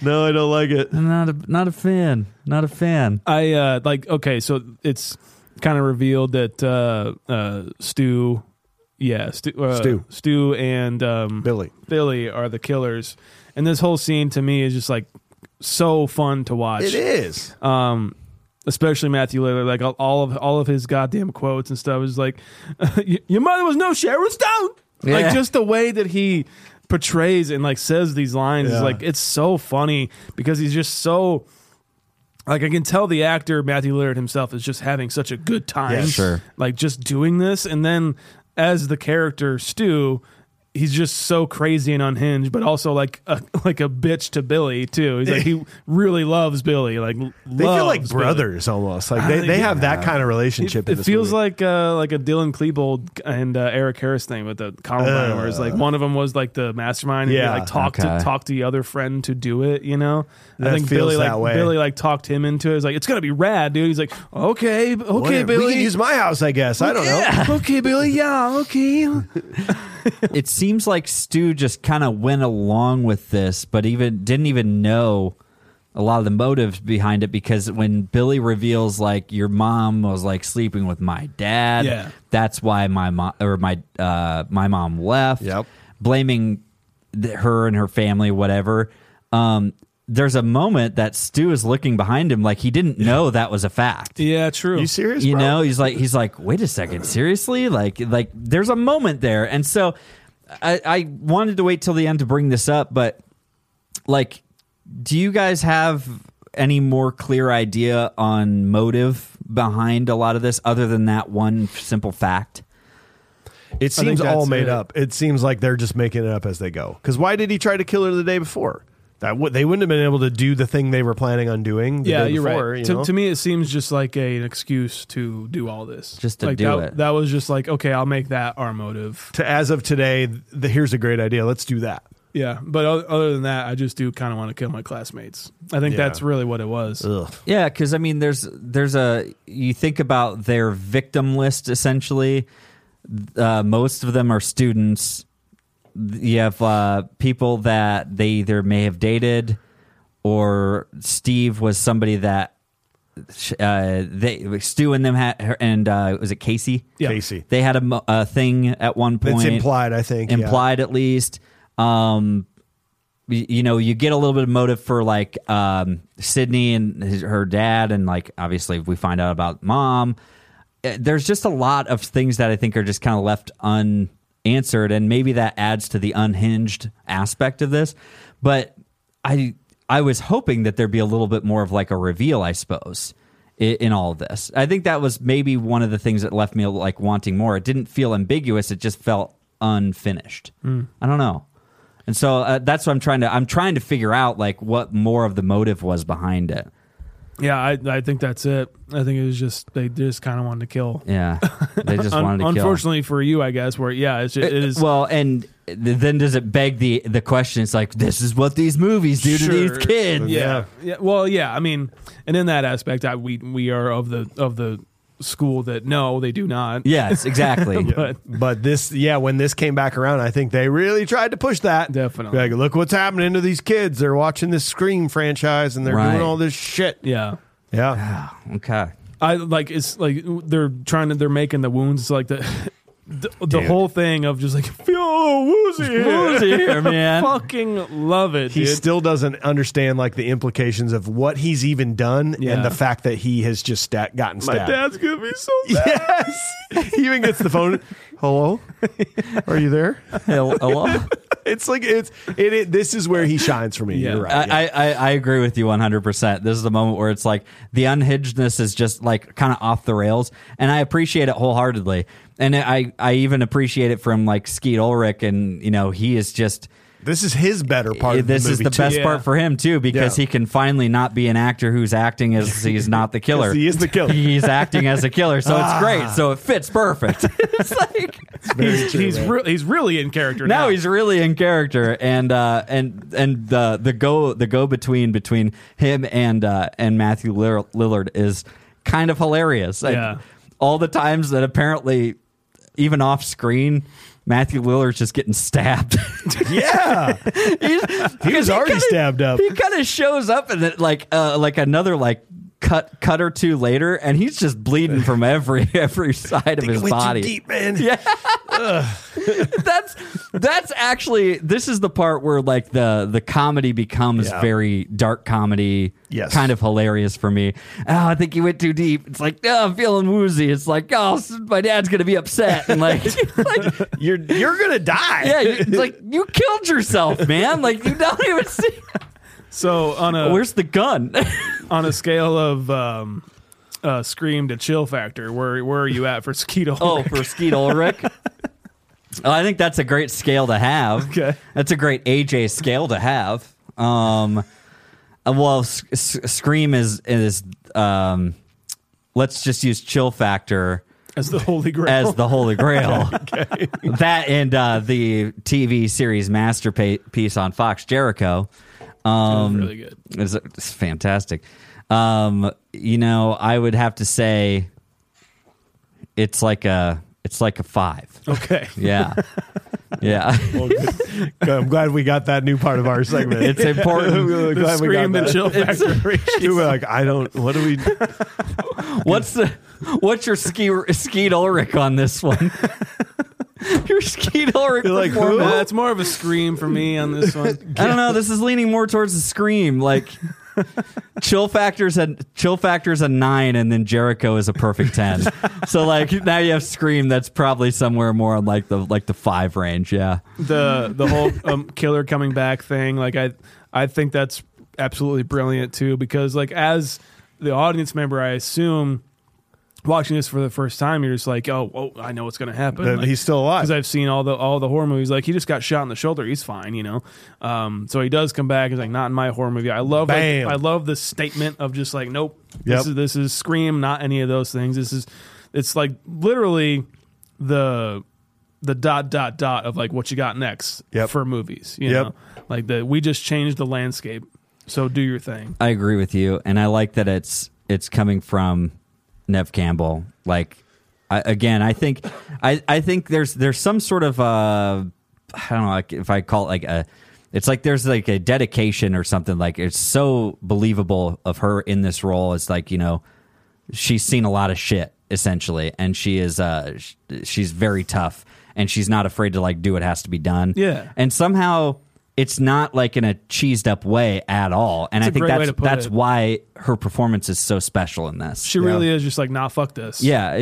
No, I don't like it. I'm not a fan. Not a fan. I so it's kind of revealed that Stu. Yeah, Stu and Billy are the killers. And this whole scene to me is just like so fun to watch. It is. Especially Matthew Lillard, like all of his goddamn quotes and stuff is like, your mother was no Sharon Stone. Yeah. Like, just the way that he portrays and like says these lines is like, it's so funny, because he's just so, like, I can tell the actor Matthew Lillard himself is just having such a good time. Yeah, sure. Like, just doing this. And then as the character Stu, he's just so crazy and unhinged, but also like a bitch to Billy too. He's like, he really loves Billy. Like they feel like brothers almost. Like they have that kind of relationship. It feels like a Dylan Klebold and Eric Harris thing with the Columbine, where it's like one of them was like the mastermind, and he like talked to the other friend to do it. You know, I think Billy talked him into it. He's like, it's gonna be rad, dude. He's like, okay, Billy, we can use my house, I guess. I don't know. Okay, Billy, yeah, okay. It seems like Stu just kind of went along with this, but didn't even know a lot of the motives behind it, because when Billy reveals like your mom was like sleeping with my dad, that's why my mom or my mom left, blaming her and her family, whatever. There's a moment that Stu is looking behind him like he didn't know that was a fact. Yeah, true. You serious? You know, he's like, wait a second, seriously? Like there's a moment there. And so I wanted to wait till the end to bring this up, but like, do you guys have any more clear idea on motive behind a lot of this other than that one simple fact? It seems all made up. It seems like they're just making it up as they go. Because why did he try to kill her the day before? They wouldn't have been able to do the thing they were planning on doing. You're right. To me, it seems just like an excuse to do all this. Just to like do it. That was just like, okay, I'll make that our motive. As of today, here's a great idea. Let's do that. Yeah, but other than that, I just do kind of want to kill my classmates. I think that's really what it was. Ugh. Yeah, because I mean, you think about their victim list essentially. Most of them are students. You have people that they either may have dated, or Steve was somebody that Stu and them had, and was it Casey? Yeah. Casey. They had a thing at one point. It's implied, I think. Implied, at least. You know, you get a little bit of motive for like Sydney and her dad, and like obviously we find out about mom. There's just a lot of things that I think are just kind of left unanswered, and maybe that adds to the unhinged aspect of this, but I was hoping that there'd be a little bit more of like a reveal, I suppose, in all of this. I think that was maybe one of the things that left me like wanting more. It didn't feel ambiguous, it just felt unfinished. I don't know. And so that's what I'm trying to figure out, like what more of the motive was behind it. Yeah, I think that's it. I think it was just they just kind of wanted to kill. Yeah, they just wanted to kill. Unfortunately for you, I guess. Where it is. Well, and then does it beg the question? It's like, this is what these movies do to these kids. Yeah. Well, yeah. I mean, and in that aspect, we are of the school that no, they do not. Yes, exactly. but this, when this came back around, I think they really tried to push that. Definitely. Like, look what's happening to these kids. They're watching this Scream franchise and they're doing all this shit. Yeah. Okay. I like it's like they're making the wounds like the whole thing of just like feel woozy here, man. Fucking love it. He still doesn't understand like the implications of what he's even done and the fact that he has just gotten stabbed. My dad's gonna be so bad. Yes, he even gets the phone. Hello, are you there? Hello. It's like it. This is where he shines for me. Yeah. You're right. I agree with you 100%. This is the moment where it's like the unhingedness is just like kind of off the rails, and I appreciate it wholeheartedly. And I even appreciate it from like Skeet Ulrich, and you know he is just. This is his better part. This is the best part for him too, because he can finally not be an actor who's acting as he's not the killer. Yes, he is the killer. He's acting as a killer, so it's great. So it fits perfect. It's like he's really in character now. Now he's really in character, and the go between him and Matthew Lillard is kind of hilarious. Like, all the times that apparently, even off screen, Matthew Lillard's just getting stabbed. He was already stabbed up. He kind of shows up and like another like cut or two later, and he's just bleeding from every side of his body. Deep, man. Yeah. That's actually, this is the part where like the comedy becomes very dark comedy, kind of hilarious for me. Oh, I think he went too deep. It's like, oh, I'm feeling woozy. It's like, oh, my dad's gonna be upset, and like, like you're gonna die. Yeah, it's like you killed yourself, man. Like you don't even see. So where's the gun? On a scale of Scream to chill factor, where are you at for Skeet Ulrich? Oh, for Skeet Ulrich? Well, I think that's a great scale to have. Okay. That's a great AJ scale to have. Well, Scream is let's just use chill factor as the Holy Grail. Okay. That and the TV series masterpiece on Fox, Jericho. That was really good. It's fantastic. I would have to say it's like a 5. Okay. Yeah. Yeah. Well, I'm glad we got that new part of our segment. It's important. We're glad we got that. Chill factor. We're like, I don't. What do we? What's your Skeet Ulrich on this one? Your Skeet Ulrich. You're like, who? That's more of a scream for me on this one. I don't know. This is leaning more towards the scream. Like, chill factor's a 9, and then Jericho is a perfect 10. So like now you have Scream that's probably somewhere more on like the 5 range. Yeah, the whole killer coming back thing. Like I think that's absolutely brilliant too, because like as the audience member, I assume watching this for the first time, you're just like, oh, I know what's gonna happen. Like, he's still alive because I've seen all the horror movies. Like he just got shot in the shoulder. He's fine, So he does come back. He's like, not in my horror movie. I love. Bam. I love the statement of just like, nope. Yep. This is Scream. Not any of those things. It's like literally the ... of like what you got next. Yep. For movies. You know, like we just changed the landscape. So do your thing. I agree with you, and I like that it's coming from Neve Campbell. Like, I think there's some sort of I don't know, like if I call it like a, it's like there's like a dedication or something. Like it's so believable of her in this role. It's like, she's seen a lot of shit essentially, and she is she's very tough, and she's not afraid to like do what has to be done. Yeah, and somehow it's not like in a cheesed up way at all. And I think that's why her performance is so special in this. She really is just like, nah, fuck this. Yeah.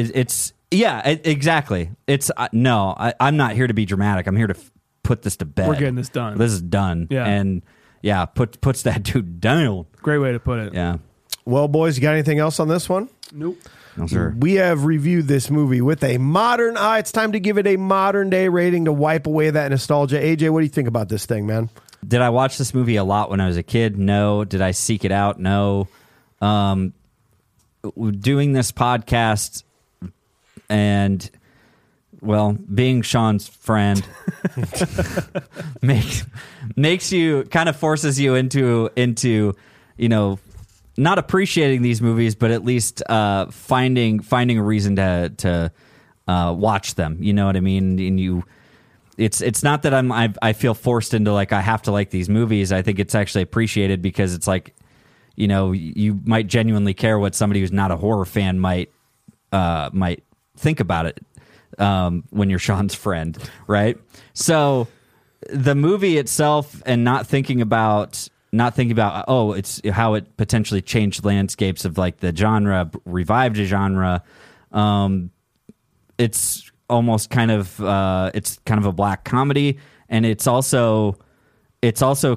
Exactly. It's I'm not here to be dramatic. I'm here to put this to bed. We're getting this done. This is done. Yeah. And yeah, puts that dude down. Great way to put it. Yeah. Well, boys, you got anything else on this one? Nope. No, sir. We have reviewed this movie with a modern eye. It's time to give it a modern day rating to wipe away that nostalgia. AJ, what do you think about this thing, man? Did I watch this movie a lot when I was a kid? No. Did I seek it out? No. Doing this podcast and, well, being Sean's friend makes you, kind of forces you into not appreciating these movies, but at least finding a reason to watch them. You know what I mean? And it's not that I feel forced into like I have to like these movies. I think it's actually appreciated because it's like, you might genuinely care what somebody who's not a horror fan might think about it when you're Sean's friend, right? So the movie itself, and not thinking about it's how it potentially changed landscapes of like the genre, revived a genre. It's almost kind of a black comedy, and it's also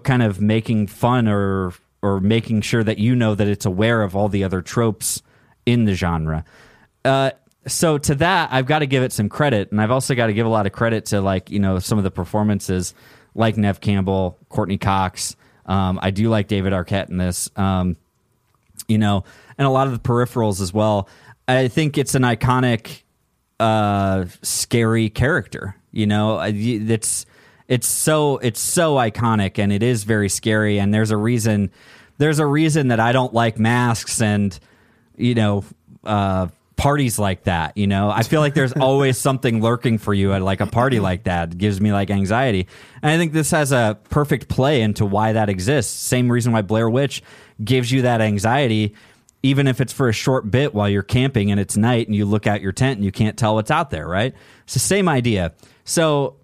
kind of making fun or making sure that that it's aware of all the other tropes in the genre. So to that, I've got to give it some credit, and I've also got to give a lot of credit to like some of the performances, like Neve Campbell, Courtney Cox. I do like David Arquette in this, and a lot of the peripherals as well. I think it's an iconic, scary character. It's so iconic, and it is very scary. And there's a reason that I don't like masks and parties like that. I feel like there's always something lurking for you at like a party like that. It gives me like anxiety, and I think this has a perfect play into why that exists. Same reason why Blair Witch gives you that anxiety, even if it's for a short bit while you're camping and it's night and you look out your tent and you can't tell what's out there, right? It's the same idea. So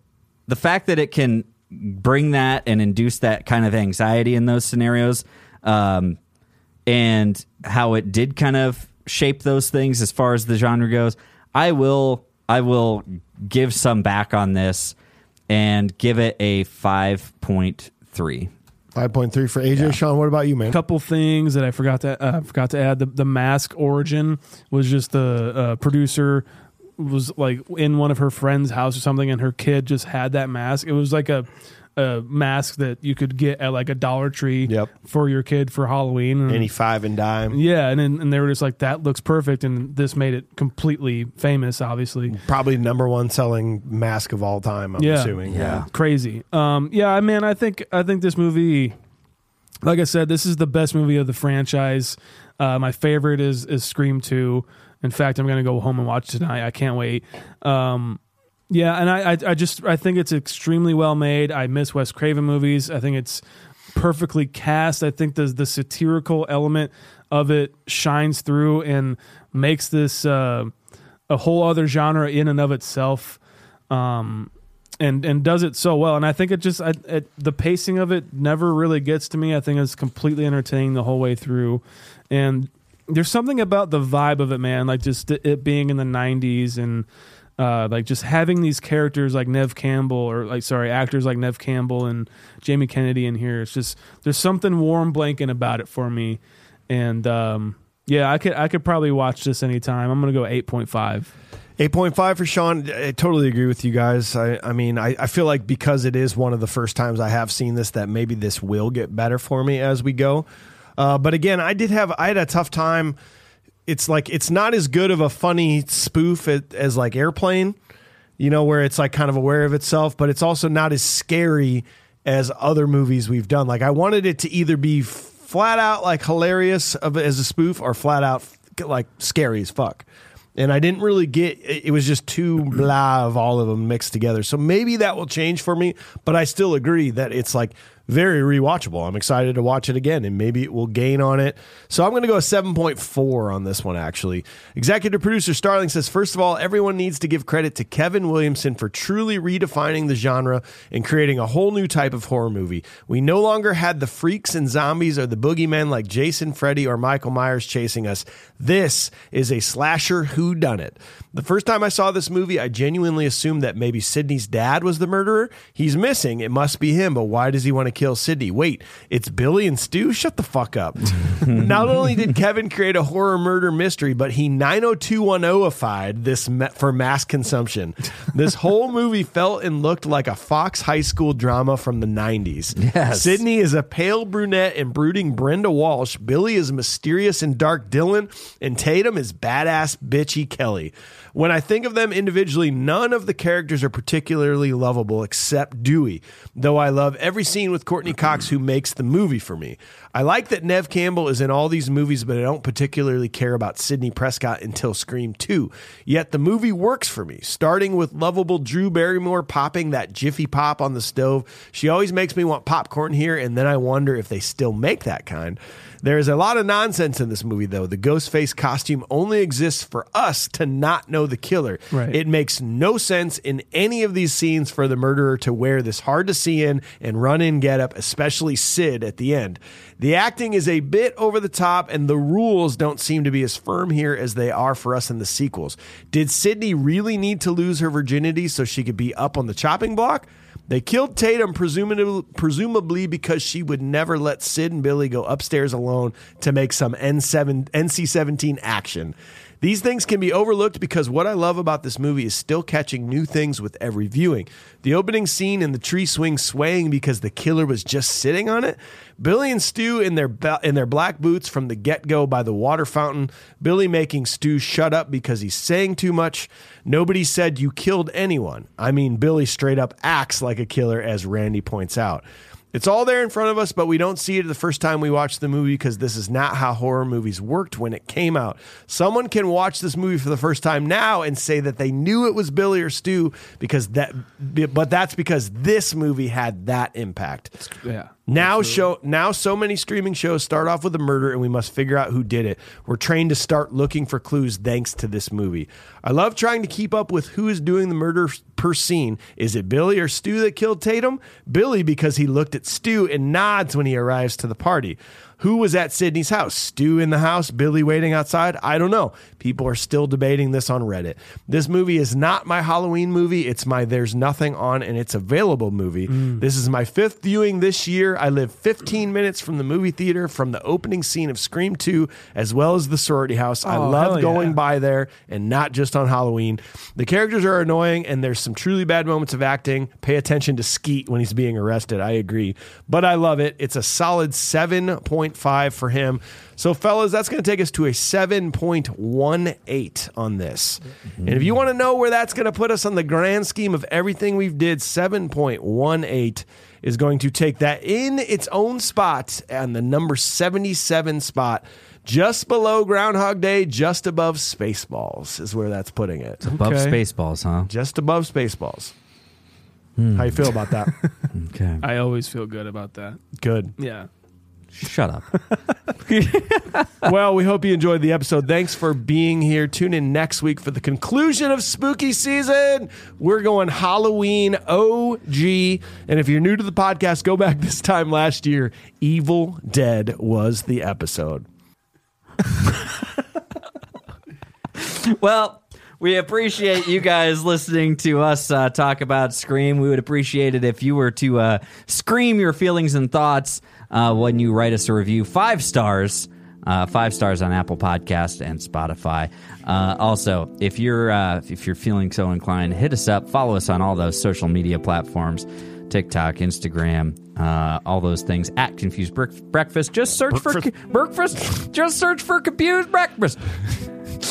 the fact that it can bring that and induce that kind of anxiety in those scenarios, and how it did kind of shape those things as far as the genre goes, I will give some back on this and give it a 5.3. 5.3 for AJ. Yeah. Sean, what about you, man? A couple things that I forgot to add. The mask origin was just the producer was like in one of her friend's house or something, and her kid just had that mask. It was like a mask that you could get at like a Dollar Tree for your kid for Halloween. And, any five and dime. Yeah. And they were just like, that looks perfect. And this made it completely famous, obviously. Probably #1 selling mask of all time, I'm assuming. Yeah. Crazy. Yeah, man, I think this movie, like I said, this is the best movie of the franchise. My favorite is Scream 2. In fact, I'm going to go home and watch tonight. I can't wait. Yeah, and I think it's extremely well made. I miss Wes Craven movies. I think it's perfectly cast. I think the satirical element of it shines through and makes this a whole other genre in and of itself, and does it so well. And I think it just the pacing of it never really gets to me. I think it's completely entertaining the whole way through, and there's something about the vibe of it, man. Like just it being in the '90s and. Like just having these characters like Neve Campbell actors like Neve Campbell and Jamie Kennedy in here. It's just, there's something warm blanket about it for me. And, yeah, I could probably watch this anytime. I'm going to go 8.5. 8.5 for Sean. I totally agree with you guys. I mean, I feel like because it is one of the first times I have seen this, that maybe this will get better for me as we go. But again, I had a tough time. It's like, it's not as good of a funny spoof as like Airplane, you know, where it's like kind of aware of itself, but it's also not as scary as other movies we've done. Like I wanted it to either be flat out like hilarious as a spoof or flat out like scary as fuck. And I didn't really get, it was just too blah of all of them mixed together. So maybe that will change for me, but I still agree that it's like very rewatchable. I'm excited to watch it again, and maybe it will gain on it. So I'm going to go a 7.4 on this one, actually. Executive producer Starling says, first of all, everyone needs to give credit to Kevin Williamson for truly redefining the genre and creating a whole new type of horror movie. We no longer had the freaks and zombies or the boogeymen like Jason, Freddy, or Michael Myers chasing us. This is a slasher whodunit. The first time I saw this movie, I genuinely assumed that maybe Sidney's dad was the murderer. He's missing. It must be him, but why does he want to kill Sydney? Wait, it's Billy and Stu? Shut the fuck up. Not only did Kevin create a horror murder mystery, but he 90210-ified this for mass consumption. This whole movie felt and looked like a Fox high school drama from the 90s. Yes. Sydney is a pale brunette and brooding Brenda Walsh. Billy is mysterious and dark Dylan, and Tatum is badass bitchy Kelly. When I think of them individually, none of the characters are particularly lovable except Dewey, though I love every scene with Courtney Cox, who makes the movie for me. I like that Neve Campbell is in all these movies, but I don't particularly care about Sidney Prescott until Scream 2. Yet the movie works for me, starting with lovable Drew Barrymore popping that Jiffy Pop on the stove. She always makes me want popcorn here, and then I wonder if they still make that kind. There is a lot of nonsense in this movie, though. The Ghostface costume only exists for us to not know the killer. Right. It makes no sense in any of these scenes for the murderer to wear this hard-to-see-in and run-in getup, especially Sid at the end. The acting is a bit over the top, and the rules don't seem to be as firm here as they are for us in the sequels. Did Sydney really need to lose her virginity so she could be up on the chopping block? They killed Tatum presumably because she would never let Sid and Billy go upstairs alone to make some NC-17 action. These things can be overlooked because what I love about this movie is still catching new things with every viewing. The opening scene and the tree swing swaying because the killer was just sitting on it. Billy and Stu in their black boots from the get-go by the water fountain. Billy making Stu shut up because he's saying too much. Nobody said you killed anyone. I mean, Billy straight up acts like a killer, as Randy points out. It's all there in front of us, but we don't see it the first time we watch the movie because this is not how horror movies worked when it came out. Someone can watch this movie for the first time now and say that they knew it was Billy or Stu but that's because this movie had that impact. Yeah. Now so many streaming shows start off with a murder, and we must figure out who did it. We're trained to start looking for clues thanks to this movie. I love trying to keep up with who is doing the murder per scene. Is it Billy or Stu that killed Tatum? Billy, because he looked at Stu and nods when he arrives to the party. Who was at Sydney's house? Stu in the house? Billy waiting outside? I don't know. People are still debating this on Reddit. This movie is not my Halloween movie. It's my There's Nothing On and It's Available movie. This is my fifth viewing this year. I live 15 minutes from the movie theater, from the opening scene of Scream 2, as well as the sorority house. I love going by there and not just on Halloween. The characters are annoying and there's some truly bad moments of acting. Pay attention to Skeet when he's being arrested. I agree. But I love it. It's a solid 7.5 for him. So, fellas, that's going to take us to a 7.18 on this. And if you want to know where that's going to put us on the grand scheme of everything we've did, 7.18 is going to take that in its own spot and the number 77 spot, just below Groundhog Day, just above Spaceballs is where that's putting it. Above Spaceballs, huh? Just above Spaceballs. How you feel about that? Okay. I always feel good about that. Good. Yeah. Shut up. Well, we hope you enjoyed the episode. Thanks for being here. Tune in next week for the conclusion of spooky season. We're going Halloween OG. And if you're new to the podcast, go back this time last year. Evil Dead was the episode. Well, we appreciate you guys listening to us talk about Scream. We would appreciate it if you were to scream your feelings and thoughts when you write us a review. 5 stars. 5 stars on Apple Podcast and Spotify. Also, if you're feeling so inclined, hit us up. Follow us on all those social media platforms. TikTok, Instagram, all those things at Confused Breakfast. Just search for breakfast. Just search for Confused Breakfast.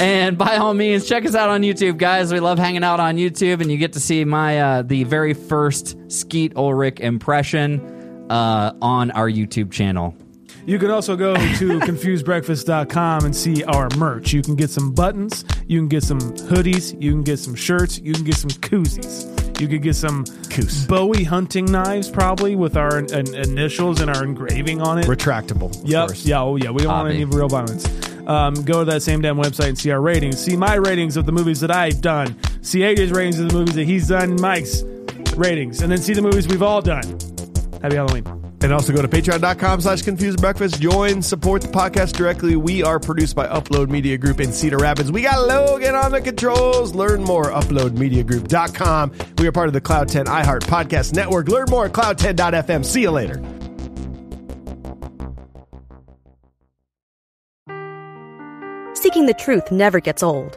And by all means, check us out on YouTube, guys. We love hanging out on YouTube, and you get to see my the very first Skeet Ulrich impression on our YouTube channel. You can also go to confusedbreakfast.com and see our merch. You can get some buttons. You can get some hoodies. You can get some shirts. You can get some koozies. You could get some Bowie hunting knives, probably, with our initials and our engraving on it. Retractable, of course. Yeah, oh yeah, we don't want any real violence. Go to that same damn website and see our ratings. See my ratings of the movies that I've done. See AJ's ratings of the movies that he's done. Mike's ratings. And then see the movies we've all done. Happy Halloween. And also go to patreon.com/confusedbreakfast. Join, support the podcast directly. We are produced by Upload Media Group in Cedar Rapids. We got Logan on the controls. Learn more at uploadmediagroup.com. We are part of the Cloud 10 iHeart Podcast Network. Learn more at cloud10.fm. See you later. Seeking the truth never gets old.